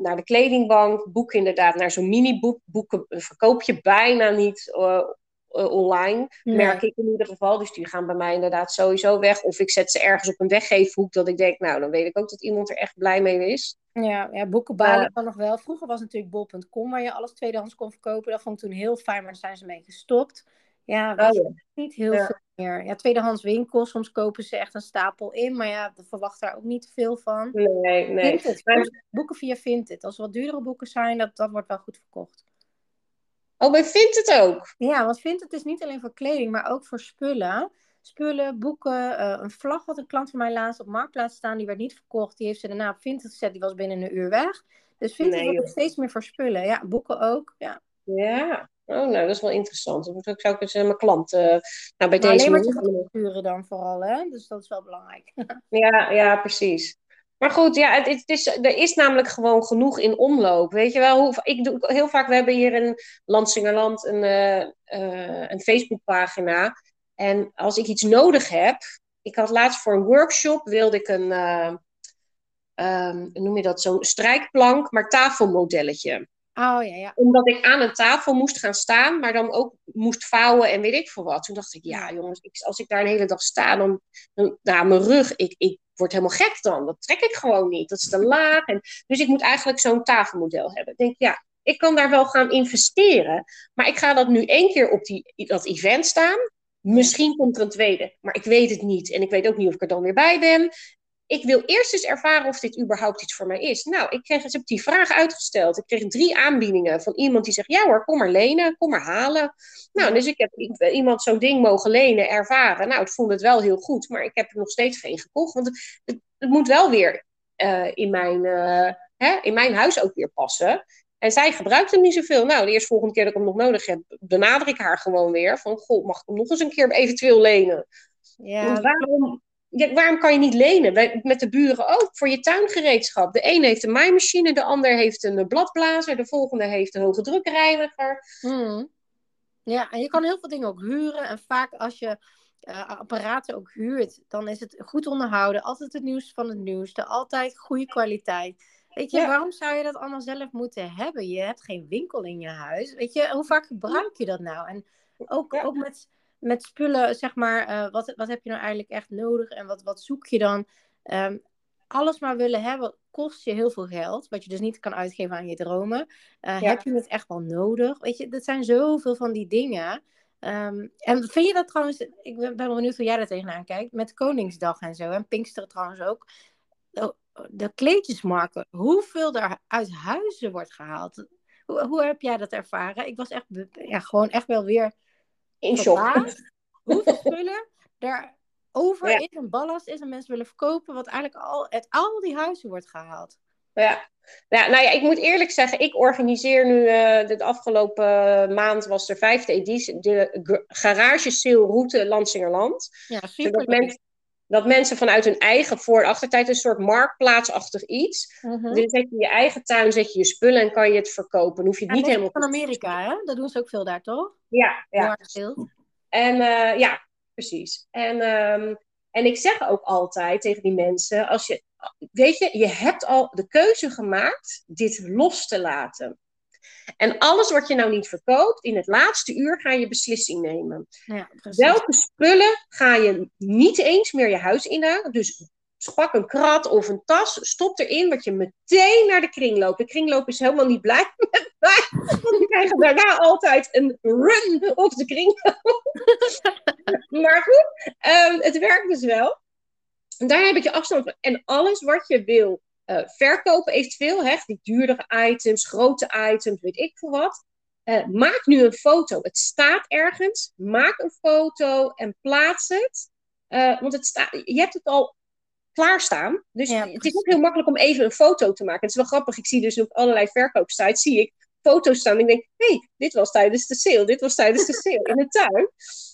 naar de kledingbank. Boeken inderdaad, naar zo'n mini-boek. Boeken verkoop je bijna niet uh, uh, online, nee. merk ik in ieder geval. Dus die gaan bij mij inderdaad sowieso weg. Of ik zet ze ergens op een weggeefhoek, dat ik denk, nou, dan weet ik ook dat iemand er echt blij mee is. Ja, ja, boekenbalen kan nog wel. Vroeger was natuurlijk bol punt com, waar je alles tweedehands kon verkopen. Dat vond ik toen heel fijn, maar daar zijn ze mee gestopt. Ja, dat is niet heel ja. veel meer. Ja, tweedehands winkels, soms kopen ze echt een stapel in. Maar ja, verwacht daar ook niet veel van. Nee, nee. Vinted, maar... boeken via Vinted. Als er wat duurdere boeken zijn, dat, dat wordt wel goed verkocht. Oh, bij Vinted ook? Ja, want Vinted is niet alleen voor kleding, maar ook voor spullen. Spullen, boeken, uh, een vlag had een klant van mij laatst op Marktplaats staan. Die werd niet verkocht. Die heeft ze daarna op Vinted gezet. Die was binnen een uur weg. Dus Vinted nee, wordt steeds meer voor spullen. Ja, boeken ook. Ja. Ja. Oh, nou, dat is wel interessant. Dan zou ik eens aan mijn klanten... Uh, nou, bij maar deze alleen maar te sturen dan vooral, hè? Dus dat is wel belangrijk. ja, ja, precies. Maar goed, ja, het, het is, er is namelijk gewoon genoeg in omloop. Weet je wel? Hoe, ik doe heel vaak... We hebben hier in Lansingerland een, uh, uh, een Facebookpagina. En als ik iets nodig heb... Ik had laatst voor een workshop... wilde ik een... Uh, um, noem je dat? Zo'n strijkplank, maar tafelmodelletje. Oh, ja, ja. Omdat ik aan een tafel moest gaan staan, maar dan ook moest vouwen en weet ik veel wat. Toen dacht ik, ja jongens, ik, als ik daar een hele dag sta, dan, dan nou, mijn rug, ik, ik word helemaal gek dan. Dat trek ik gewoon niet, dat is te laag. En, dus ik moet eigenlijk zo'n tafelmodel hebben. Ik denk, ja, ik kan daar wel gaan investeren, maar ik ga dat nu één keer op die, dat event staan. Misschien komt er een tweede, maar ik weet het niet. En ik weet ook niet of ik er dan weer bij ben. Ik wil eerst eens ervaren of dit überhaupt iets voor mij is. Nou, ik, kreeg, ik heb die vraag uitgesteld. Ik kreeg drie aanbiedingen van iemand die zegt... Ja hoor, kom maar lenen, kom maar halen. Nou, dus ik heb iemand zo'n ding mogen lenen, ervaren. Nou, ik vond het wel heel goed, maar ik heb er nog steeds geen gekocht. Want het, het, het moet wel weer uh, in, mijn, uh, hè, in mijn huis ook weer passen. En zij gebruikt hem niet zoveel. Nou, de eerste volgende keer dat ik hem nog nodig heb... benader ik haar gewoon weer. Van, goh, mag ik hem nog eens een keer eventueel lenen? Ja, want waarom... Ja, waarom kan je niet lenen? Bij, met de buren ook. Voor je tuingereedschap. De een heeft een maaimachine. De ander heeft een bladblazer. De volgende heeft een hoge drukreiniger. Hmm. Ja, en je kan heel veel dingen ook huren. En vaak als je uh, apparaten ook huurt. Dan is het goed onderhouden. Altijd het nieuws van het nieuwste. Altijd goede kwaliteit. Weet je, ja. waarom zou je dat allemaal zelf moeten hebben? Je hebt geen winkel in je huis. Weet je, hoe vaak gebruik je dat nou? En ook, ja. ook met... Met spullen, zeg maar, uh, wat, wat heb je nou eigenlijk echt nodig en wat, wat zoek je dan? Um, alles maar willen hebben kost je heel veel geld, wat je dus niet kan uitgeven aan je dromen. Uh, ja. Heb je het echt wel nodig? Weet je, dat zijn zoveel van die dingen. Um, en vind je dat trouwens, ik ben wel benieuwd hoe jij daar tegenaan kijkt, met Koningsdag en zo en Pinksteren trouwens ook. De, de kleedjesmarken, hoeveel er uit huizen wordt gehaald. Hoe, hoe heb jij dat ervaren? Ik was echt, ja, gewoon echt wel weer in shock. Hoeveel spullen daar over ja. is een ballast is en mensen willen verkopen, wat eigenlijk al uit al die huizen wordt gehaald. Ja. Ja, nou ja, ik moet eerlijk zeggen, ik organiseer nu, uh, de afgelopen maand was de vijfde editie, de g- garage sale route Lansingerland. Ja, super leuk. Dat mensen vanuit hun eigen voor- en achtertuin, een soort marktplaatsachtig iets. Uh-huh. Dus zet je je eigen tuin, zet je je spullen en kan je het verkopen. Dan hoef je het niet helemaal... Van Amerika, hè? Dat doen ze ook veel daar, toch? Ja, ja. En uh, ja, precies. En, um, en ik zeg ook altijd tegen die mensen, als je, weet je, je hebt al de keuze gemaakt dit los te laten. En alles wat je nou niet verkoopt, in het laatste uur ga je beslissing nemen. Ja, welke spullen ga je niet eens meer je huis inhalen? Dus pak een krat of een tas, stop erin, wat je meteen naar de kringloop. De kringloop is helemaal niet blij met mij, want die krijgen daarna altijd een run op de kringloop. Maar goed, um, het werkt dus wel. En daar heb ik je afstand van. En alles wat je wil. Uh, verkopen eventueel, hè, die duurdere items, grote items, weet ik veel wat. Uh, maak nu een foto. Het staat ergens. Maak een foto en plaats het. Uh, want het sta- je hebt het al klaarstaan. Dus ja, het is ook heel makkelijk om even een foto te maken. Het is wel grappig. Ik zie dus op allerlei verkoopsites zie ik foto's staan. En ik denk, hé, hey, dit was tijdens de sale. Dit was tijdens de sale in de tuin.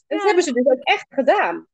En dat hebben ze dus ook echt gedaan.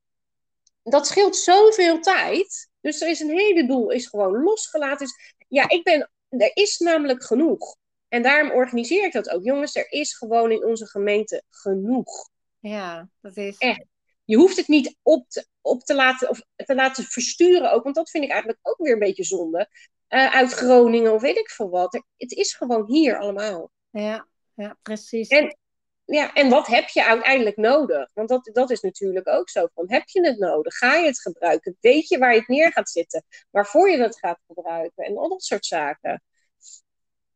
Dat scheelt zoveel tijd. Dus er is een heleboel, is gewoon losgelaten. Dus ja, ik ben, er is namelijk genoeg. En daarom organiseer ik dat ook. Jongens, er is gewoon in onze gemeente genoeg. Ja, dat is... Echt. Je hoeft het niet op te, op te laten, of te laten versturen ook. Want dat vind ik eigenlijk ook weer een beetje zonde. Uh, uit Groningen of weet ik veel wat. Er, het is gewoon hier allemaal. Ja, ja, precies. En, ja, en wat heb je uiteindelijk nodig? Want dat, dat is natuurlijk ook zo. Van, heb je het nodig? Ga je het gebruiken? Weet je waar je het neer gaat zitten? Waarvoor je dat gaat gebruiken? En al dat soort zaken.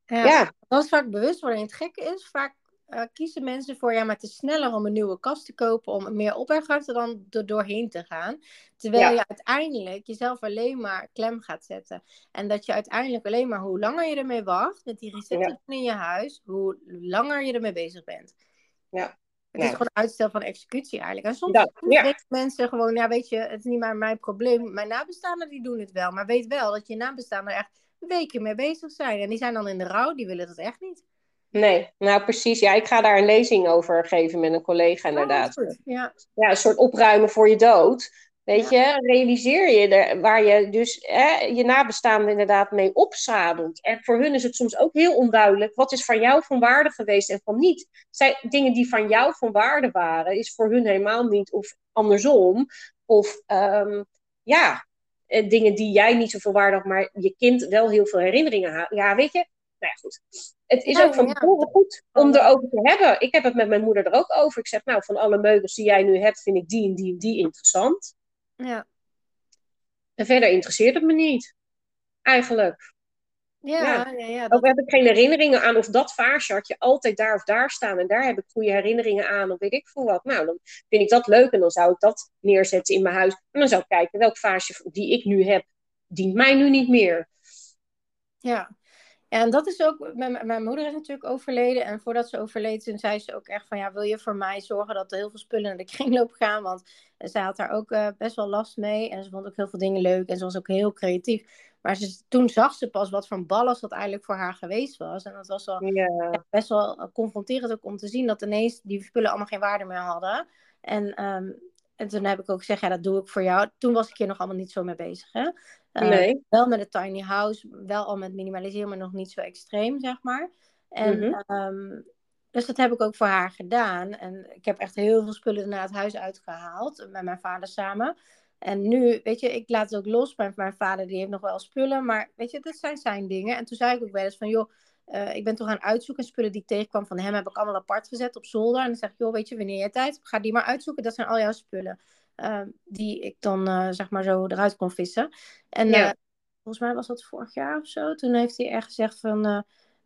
Ja, ja. Dat is vaak bewustwording. Het gekke is, vaak uh, kiezen mensen voor... ja, maar het is sneller om een nieuwe kast te kopen... om meer opbergruimte dan er doorheen te gaan. Terwijl ja. je uiteindelijk jezelf alleen maar klem gaat zetten. En dat je uiteindelijk alleen maar... hoe langer je ermee wacht... met die resetten ja. in je huis... hoe langer je ermee bezig bent... Ja. Het ja. is gewoon uitstel van executie eigenlijk. En soms dat, ja. weten mensen gewoon, ja weet je, het is niet maar mijn probleem. Mijn nabestaanden die doen het wel. Maar weet wel dat je nabestaanden er echt weken mee bezig zijn. En die zijn dan in de rouw, die willen dat echt niet. Nee, nou precies. Ja, ik ga daar een lezing over geven met een collega inderdaad. Oh, ja. ja, een soort opruimen voor je dood. Weet ja. je, realiseer je er, waar je dus hè, je nabestaanden inderdaad mee opzadelt. En voor hun is het soms ook heel onduidelijk. Wat is van jou van waarde geweest en van niet? Zij, dingen die van jou van waarde waren, is voor hun helemaal niet. Of andersom. Of um, ja, dingen die jij niet zoveel waarde had, maar je kind wel heel veel herinneringen had. Ja, weet je. Nou ja, goed. Het is ja, ook van tevoren ja. goed om erover te hebben. Ik heb het met mijn moeder er ook over. Ik zeg, nou, van alle meubels die jij nu hebt, vind ik die en die en die interessant. Ja. En verder interesseert het me niet. Eigenlijk. Ja, ja. ja, ja dat... Ook heb ik geen herinneringen aan of dat vaasje had je altijd daar of daar staan. En daar heb ik goede herinneringen aan of weet ik veel wat. Nou, dan vind ik dat leuk en dan zou ik dat neerzetten in mijn huis. En dan zou ik kijken welk vaasje die ik nu heb, dient mij nu niet meer. Ja. En dat is ook, mijn, mijn moeder is natuurlijk overleden. En voordat ze overleed, toen zei ze ook echt van... ja, wil je voor mij zorgen dat er heel veel spullen naar de kringloop gaan? Want zij had daar ook uh, best wel last mee. En ze vond ook heel veel dingen leuk. En ze was ook heel creatief. Maar ze, toen zag ze pas wat voor een ballast dat eigenlijk voor haar geweest was. En dat was wel, yeah. ja, best wel confronterend ook om te zien... dat ineens die spullen allemaal geen waarde meer hadden. En, um, en toen heb ik ook gezegd, ja, dat doe ik voor jou. Toen was ik hier nog allemaal niet zo mee bezig, hè? Uh, nee. Wel met een tiny house, wel al met minimaliseren, maar nog niet zo extreem, zeg maar. En, mm-hmm. um, dus dat heb ik ook voor haar gedaan. En ik heb echt heel veel spullen naar het huis uitgehaald, met mijn vader samen. En nu, weet je, ik laat het ook los. Mijn, mijn vader die heeft nog wel spullen, maar weet je, dat zijn zijn dingen. En toen zei ik ook wel eens van, joh, uh, ik ben toch gaan uitzoeken. En spullen die ik tegenkwam van hem heb ik allemaal apart gezet op zolder. En dan zeg ik, joh, weet je, wanneer je tijd hebt, ga die maar uitzoeken. Dat zijn al jouw spullen. Uh, die ik dan, uh, zeg maar, zo eruit kon vissen. En ja. uh, volgens mij was dat vorig jaar of zo. Toen heeft hij echt gezegd van... Uh,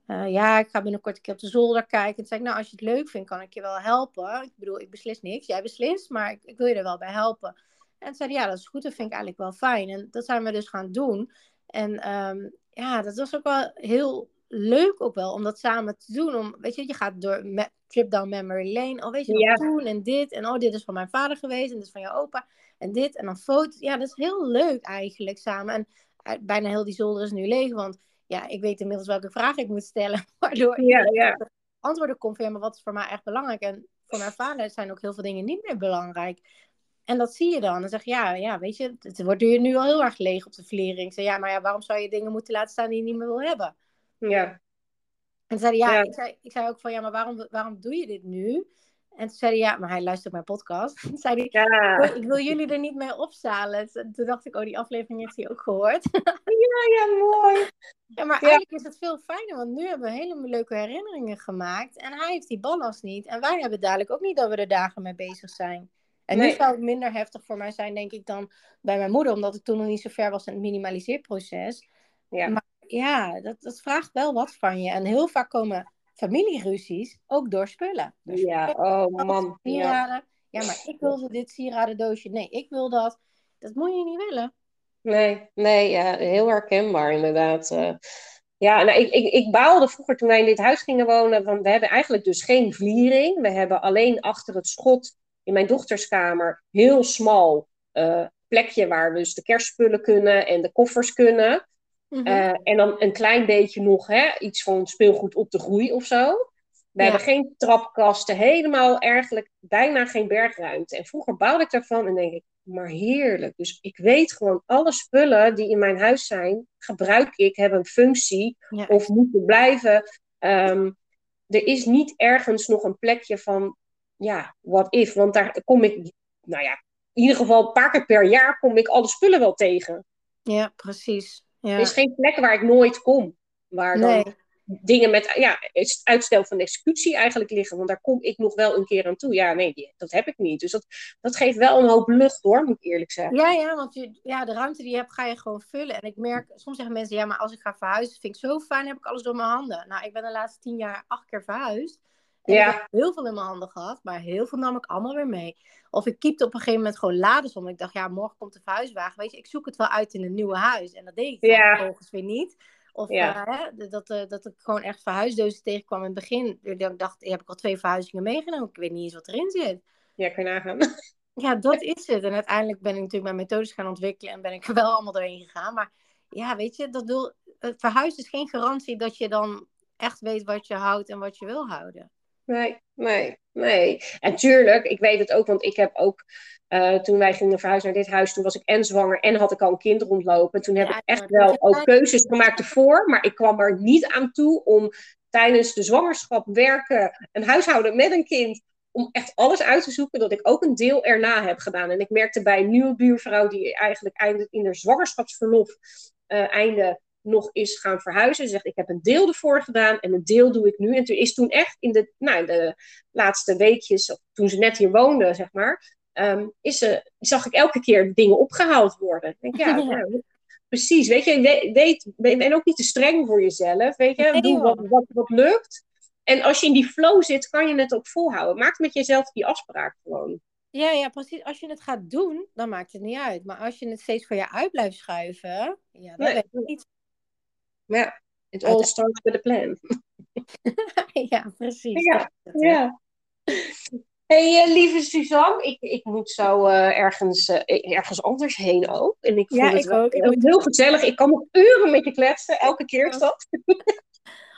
uh, ja, ik ga binnenkort een keer op de zolder kijken. En toen zei ik, nou, als je het leuk vindt, kan ik je wel helpen. Ik bedoel, ik beslis niks. Jij beslist, maar ik, ik wil je er wel bij helpen. En toen zei hij, ja, dat is goed. Dat vind ik eigenlijk wel fijn. En dat zijn we dus gaan doen. En um, ja, dat was ook wel heel leuk ook wel om dat samen te doen. Om, weet je, je gaat door me- trip down memory lane. Oh, weet je, ja. toen en dit. En oh, dit is van mijn vader geweest. En dit is van jouw opa. En dit. En dan foto's. Ja, dat is heel leuk eigenlijk samen. En uh, bijna heel die zolder is nu leeg. Want ja, ik weet inmiddels welke vraag ik moet stellen. Waardoor ja, ja. antwoorden komt van, ja, maar wat is voor mij echt belangrijk? En voor mijn vader zijn ook heel veel dingen niet meer belangrijk. En dat zie je dan. Dan zeg je, ja, ja, weet je, het wordt nu al heel erg leeg op de vliering. Zeg, ja, maar ja, waarom zou je dingen moeten laten staan die je niet meer wil hebben? Ja. En zei hij, ja, ja. Ik, zei, ik zei ook van, ja, maar waarom, waarom doe je dit nu? En toen zei hij, ja, maar hij luistert mijn podcast. Toen zei hij, ja. ik, wil, ik wil jullie er niet mee opzalen. Toen dacht ik, oh, die aflevering heeft hij ook gehoord. Ja, ja, mooi. Ja, maar ja. eigenlijk is het veel fijner, want nu hebben we hele leuke herinneringen gemaakt. En hij heeft die ballast niet. En wij hebben dadelijk ook niet dat we er dagen mee bezig zijn. En nee. nu zou het minder heftig voor mij zijn, denk ik, dan bij mijn moeder. Omdat ik toen nog niet zo ver was in het minimaliseerproces. Ja. Maar ja, dat, dat vraagt wel wat van je. En heel vaak komen familieruzies ook door spullen. Door ja, spullen, oh man. Ja. ja, maar ik wilde dit sieradendoosje. Nee, ik wil dat. Dat moet je niet willen. Nee, nee, ja, heel herkenbaar inderdaad. Uh, ja, nou, ik, ik, ik baalde vroeger toen wij in dit huis gingen wonen. Want we hebben eigenlijk dus geen vliering. We hebben alleen achter het schot in mijn dochterskamer heel smal uh, plekje waar we dus de kerstspullen kunnen en de koffers kunnen. Mm-hmm. Uh, en dan een klein beetje nog, hè, iets van speelgoed op de groei of zo. We ja. hebben geen trapkasten, helemaal eigenlijk bijna geen bergruimte. En vroeger bouwde ik daarvan en denk ik, maar heerlijk. Dus ik weet gewoon, alle spullen die in mijn huis zijn, gebruik ik, hebben een functie ja. of moeten blijven. Um, er is niet ergens nog een plekje van, ja, what if. Want daar kom ik, nou ja, in ieder geval een paar keer per jaar kom ik alle spullen wel tegen. Ja, precies. Ja. Er is geen plek waar ik nooit kom. Waar dan nee. dingen met ja, uitstel van executie eigenlijk liggen. Want daar kom ik nog wel een keer aan toe. Ja, nee, dat heb ik niet. Dus dat, dat geeft wel een hoop lucht hoor, moet ik eerlijk zeggen. Ja, ja, want je, ja, de ruimte die je hebt ga je gewoon vullen. En ik merk, soms zeggen mensen, ja, maar als ik ga verhuizen, vind ik zo fijn, heb ik alles door mijn handen. Nou, ik ben de laatste tien jaar acht keer verhuisd. En ja. ik heb heel veel in mijn handen gehad, maar heel veel nam ik allemaal weer mee. Of ik keepte op een gegeven moment gewoon lades om. Ik dacht, ja, morgen komt de verhuiswagen. Weet je, ik zoek het wel uit in een nieuwe huis. En dat deed ik ja. vervolgens weer niet. Of ja. uh, hè, dat, uh, dat ik gewoon echt verhuisdozen tegenkwam in het begin. Ik dacht, heb ik al twee verhuizingen meegenomen. Ik weet niet eens wat erin zit. Ja, kan je nagaan. Ja, dat is het. En uiteindelijk ben ik natuurlijk mijn methodes gaan ontwikkelen. En ben ik er wel allemaal doorheen gegaan. Maar ja, weet je, dat wil, het verhuizen is geen garantie dat je dan echt weet wat je houdt en wat je wil houden. Nee, nee, nee. En tuurlijk, ik weet het ook, want ik heb ook, uh, toen wij gingen verhuizen naar dit huis, toen was ik en zwanger en had ik al een kind rondlopen. Toen heb ja, ik echt wel ook keuzes gemaakt ervoor, maar ik kwam er niet aan toe om tijdens de zwangerschap werken, een huishouden met een kind, om echt alles uit te zoeken, dat ik ook een deel erna heb gedaan. En ik merkte bij een nieuwe buurvrouw, die eigenlijk einde, in haar zwangerschapsverlof uh, einde, nog is gaan verhuizen. Ze zegt, ik heb een deel ervoor gedaan en een deel doe ik nu. En toen is toen echt in de, nou, in de laatste weekjes, toen ze net hier woonde, zeg maar, um, is ze, zag ik elke keer dingen opgehaald worden. Ik denk, ja, ja. Nou, precies. Weet je, weet, weet, weet, ben ook niet te streng voor jezelf. Weet je, nee, doe wat, wat, wat lukt. En als je in die flow zit, kan je het ook volhouden. Maak met jezelf die afspraak gewoon. Ja, ja, precies. Als je het gaat doen, dan maakt het niet uit. Maar als je het steeds voor je uit blijft schuiven, ja, dan weet je niet. Ja, it all starts with a plan. Ja, precies. Ja, ja. Hey, uh, lieve Suzanne, ik, ik moet zo uh, ergens, uh, ergens anders heen ook. En ik ja, vond het ik wel, ook. Ik heel ook. Gezellig. Ik kan nog uren met je kletsen, elke keer is dat.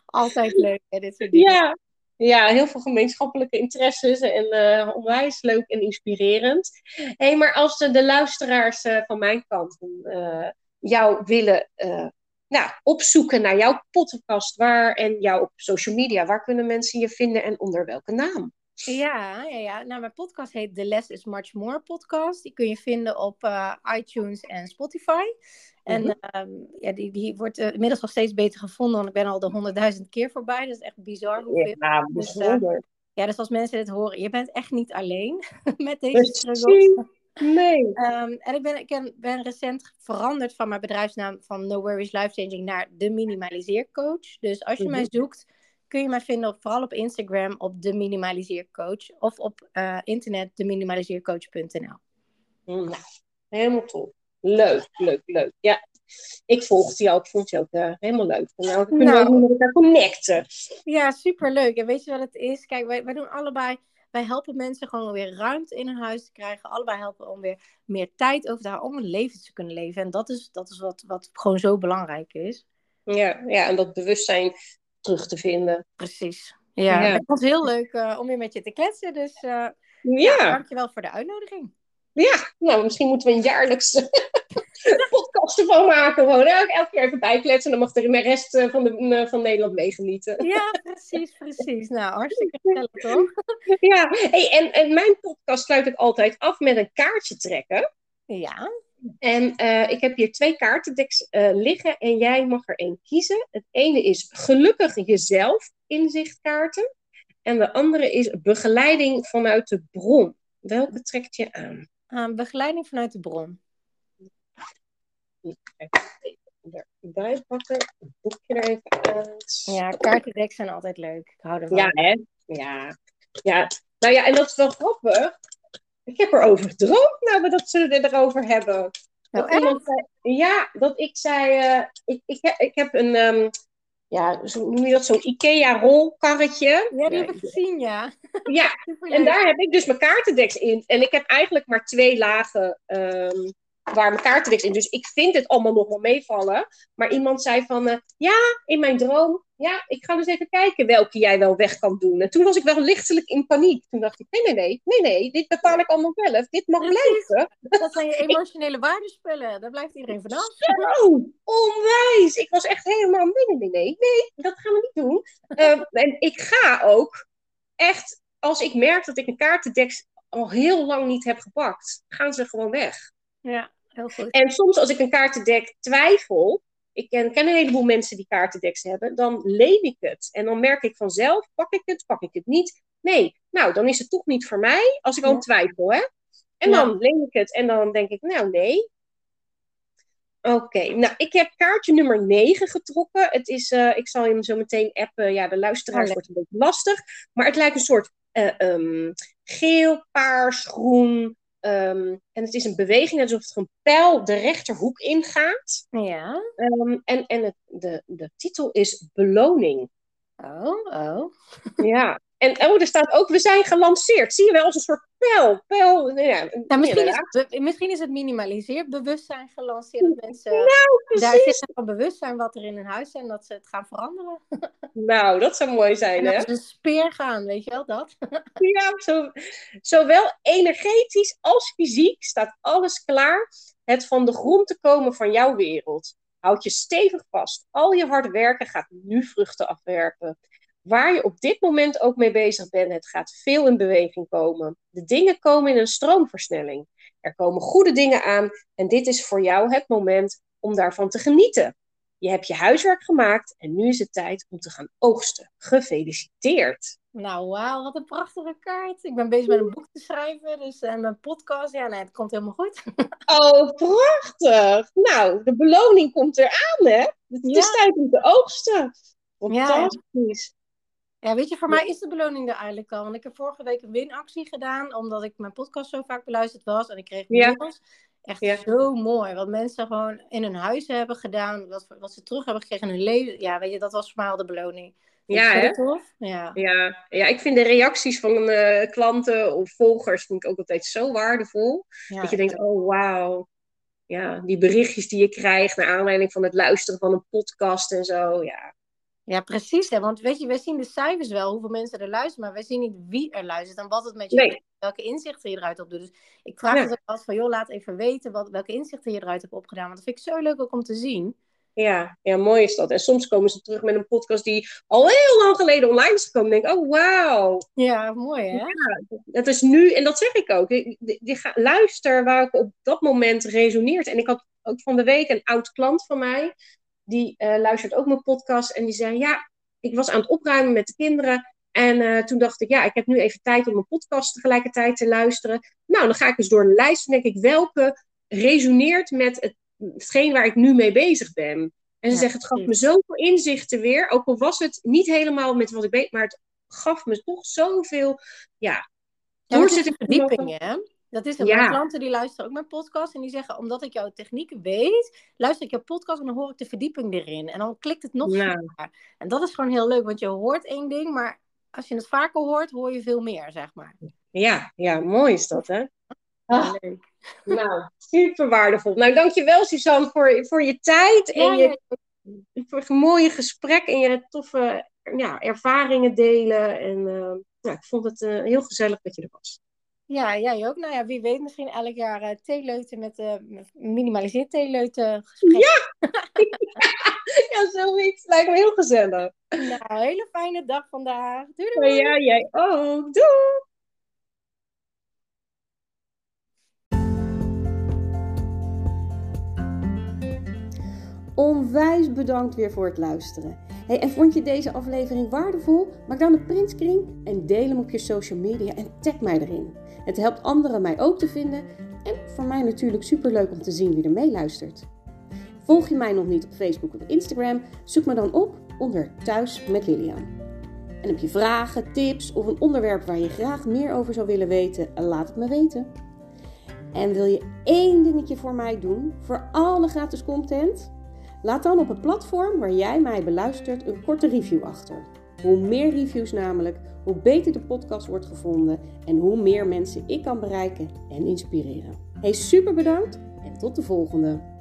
Altijd leuk, hè, dit soort dingen. Ja, ja, heel veel gemeenschappelijke interesses en uh, onwijs leuk en inspirerend. Hey, maar als de, de luisteraars uh, van mijn kant uh, jou willen Uh, Nou, opzoeken naar jouw podcast waar en jouw social media. Waar kunnen mensen je vinden en onder welke naam? Ja, ja, ja. Nou, mijn podcast heet The Less is Much More podcast. Die kun je vinden op uh, iTunes en Spotify. Mm-hmm. En um, ja, die, die wordt uh, inmiddels nog steeds beter gevonden, want ik ben al de honderdduizend keer voorbij. Dat is echt bizar hoeveel. Ja, dus, uh, ja, dus als mensen dit horen, je bent echt niet alleen met deze struggle. Nee. Um, en ik, ben, ik ben recent veranderd van mijn bedrijfsnaam van No Worries Life Changing naar De Minimaliseercoach. Dus als je mm-hmm. mij zoekt, kun je mij vinden op, vooral op Instagram op De Minimaliseercoach. Of op uh, internet de minimaliseercoach punt n l. Nou, helemaal top. Leuk, leuk, leuk. Ja, ik volgde jou, ik vond je ook uh, helemaal leuk. En nou, kunnen nou, we ook met elkaar connecten. Ja, superleuk. En weet je wat het is? Kijk, wij, wij doen allebei... Wij helpen mensen gewoon weer ruimte in hun huis te krijgen. Allebei helpen om weer meer tijd over te houden. Om een leven te kunnen leven. En dat is, dat is wat, wat gewoon zo belangrijk is. Ja, ja, en dat bewustzijn terug te vinden. Precies. Ja, ja. Het was heel leuk uh, om weer met je te kletsen. Dus uh, ja. Ja, dankjewel voor de uitnodiging. Ja, nou misschien moeten we een jaarlijkse podcast ervan maken. Gewoon hè? Elke keer even bijkletsen. Dan mag er de rest van, de, van Nederland meegenieten. Ja, precies, precies. Nou, hartstikke gezellig toch? Ja, hey, en, en mijn podcast sluit ik altijd af met een kaartje trekken. Ja. En uh, ik heb hier twee kaartendeks uh, liggen en jij mag er één kiezen. Het ene is gelukkig jezelf inzichtkaarten. En de andere is begeleiding vanuit de bron. Welke trekt je aan? Aan begeleiding vanuit de bron. Erbij pakken, het boekje er even uit. Ja, kaartendeks zijn altijd leuk. Ik hou ervan. Ja, hè? Ja. Ja. Nou ja, en dat is wel grappig. Ik heb erover gedroomd, nou, dat ze het erover hebben. Nou, dat iemand zei, ja, dat ik zei... Uh, ik, ik, ik heb een... Um, ja, zo, noem je dat? Zo'n IKEA-rolkarretje. Ja, die heb ik gezien, ja. Ja, en daar heb ik dus mijn kaartendeks in. En ik heb eigenlijk maar twee lagen um, waar mijn kaartendeks in. Dus ik vind het allemaal nog wel meevallen. Maar iemand zei van... Uh, ja, in mijn droom... Ja, ik ga dus even kijken welke jij wel weg kan doen. En toen was ik wel lichtelijk in paniek. Toen dacht ik, nee, nee, nee, nee, nee, dit bepaal ik allemaal zelf. Dit mag blijven. Dat zijn je emotionele waardenspullen. Daar blijft iedereen vanaf. Zo, onwijs. Ik was echt helemaal, nee, nee, nee, nee, dat gaan we niet doen. Uh, en ik ga ook echt, als ik merk dat ik een kaartendeks al heel lang niet heb gepakt, gaan ze gewoon weg. Ja, heel goed. En soms als ik een kaartendek twijfel, Ik ken, ken een heleboel mensen die kaartendeks hebben. Dan leen ik het. En dan merk ik vanzelf, pak ik het, pak ik het niet. Nee, nou, dan is het toch niet voor mij. Als ik ja. al twijfel, hè. En ja. dan leen ik het. En dan denk ik, nou, nee. Oké, okay. nou, ik heb kaartje nummer negen getrokken. Het is, uh, ik zal hem zo meteen appen. Ja, de luisteraars wordt een beetje lastig. Maar het lijkt een soort uh, um, geel, paars, groen. Um, en het is een beweging alsof er een pijl de rechterhoek ingaat. Ja. Um, en en het, de, de titel is beloning. Oh, oh. Ja. En oh, er staat ook, we zijn gelanceerd. Zie je wel, als een soort pijl. pijl ja, nou, misschien, is het, misschien is het minimaliseerd bewustzijn gelanceerd. Dat mensen, nou, daar zit een bewustzijn wat er in hun huis zijn, dat ze het gaan veranderen. Nou, dat zou mooi zijn, en hè? Dat ze een speer gaan, weet je wel, dat? Ja, zo, zowel energetisch als fysiek staat alles klaar. Het van de grond te komen van jouw wereld. Houd je stevig vast. Al je hard werken gaat nu vruchten afwerpen. Waar je op dit moment ook mee bezig bent, het gaat veel in beweging komen. De dingen komen in een stroomversnelling. Er komen goede dingen aan en dit is voor jou het moment om daarvan te genieten. Je hebt je huiswerk gemaakt en nu is het tijd om te gaan oogsten. Gefeliciteerd! Nou, wauw, wat een prachtige kaart. Ik ben bezig met een boek te schrijven dus, en mijn podcast. Ja, nee, het komt helemaal goed. Oh, prachtig! Nou, de beloning komt eraan, hè? Het is ja. tijd om te oogsten. Fantastisch! Ja. Ja, weet je, voor mij is de beloning er eigenlijk al. Want ik heb vorige week een winactie gedaan, omdat ik mijn podcast zo vaak beluisterd was. En ik kreeg mails. Ja. Echt ja. zo mooi. Wat mensen gewoon in hun huis hebben gedaan. Wat, wat ze terug hebben gekregen in hun leven. Ja, weet je, dat was voor mij al de beloning. Vond ja, hè? Tof? Ja. Ja. Ja, ik vind de reacties van uh, klanten of volgers vind ik ook altijd zo waardevol. Ja, dat je denkt, oh wauw. Ja, die berichtjes die je krijgt naar aanleiding van het luisteren van een podcast en zo. Ja. Ja, precies. Hè? Want weet je, wij zien de cijfers wel, hoeveel mensen er luisteren, maar wij zien niet wie er luistert en wat het met je nee. doet, welke inzichten je eruit opdoet. Dus ik vraag het ja. ook altijd van, joh, laat even weten wat, welke inzichten je eruit hebt opgedaan. Want dat vind ik zo leuk ook om te zien. Ja, ja, mooi is dat. En soms komen ze terug met een podcast die al heel lang geleden online is gekomen. En denk ik, oh, wauw. Ja, mooi hè? Ja, dat is nu, en dat zeg ik ook. Ik, ik, ik ga, luister waar ik op dat moment resoneert. En ik had ook van de week een oud klant van mij. Die uh, luistert ook mijn podcast en die zei, ja, ik was aan het opruimen met de kinderen. En uh, toen dacht ik, ja, ik heb nu even tijd om mijn podcast tegelijkertijd te luisteren. Nou, dan ga ik eens door een lijst en denk ik, welke resoneert met het, hetgeen waar ik nu mee bezig ben. En ze ja, zegt, het gaf me zoveel inzichten weer. Ook al was het niet helemaal met wat ik weet, maar het gaf me toch zoveel, ja. Ja, doorzetting, verdieping, hè? Dat is het. Ja. Mijn klanten die luisteren ook mijn podcast en die zeggen, omdat ik jouw techniek weet, luister ik jouw podcast en dan hoor ik de verdieping erin. En dan klikt het nog meer. Ja. En dat is gewoon heel leuk, want je hoort één ding, maar als je het vaker hoort, hoor je veel meer, zeg maar. Ja, ja, mooi is dat, hè? Ah, leuk. Nou, super waardevol. Nou, dankjewel Suzanne voor, voor je tijd en ja, je ja. Voor een mooie gesprek en je toffe ja, ervaringen delen. En uh, nou, ik vond het uh, heel gezellig dat je er was. Ja, jij ook. Nou ja, wie weet misschien elk jaar uh, theeleuten met uh, minimaliseer theeleuten gesprek. Ja! Ja, zoiets. Lijkt me heel gezellig. Nou, een hele fijne dag vandaag. Doei doei! Oh, ja, jij ook. Doei! Onwijs bedankt weer voor het luisteren. Hey, en vond je deze aflevering waardevol? Maak dan een printscreen en deel hem op je social media en tag mij erin. Het helpt anderen mij ook te vinden en voor mij natuurlijk superleuk om te zien wie er meeluistert. Volg je mij nog niet op Facebook of Instagram? Zoek me dan op onder Thuis met Lilian. En heb je vragen, tips of een onderwerp waar je graag meer over zou willen weten? Laat het me weten. En wil je één dingetje voor mij doen, voor alle gratis content? Laat dan op het platform waar jij mij beluistert een korte review achter. Hoe meer reviews namelijk, hoe beter de podcast wordt gevonden en hoe meer mensen ik kan bereiken en inspireren. Hey, super bedankt en tot de volgende!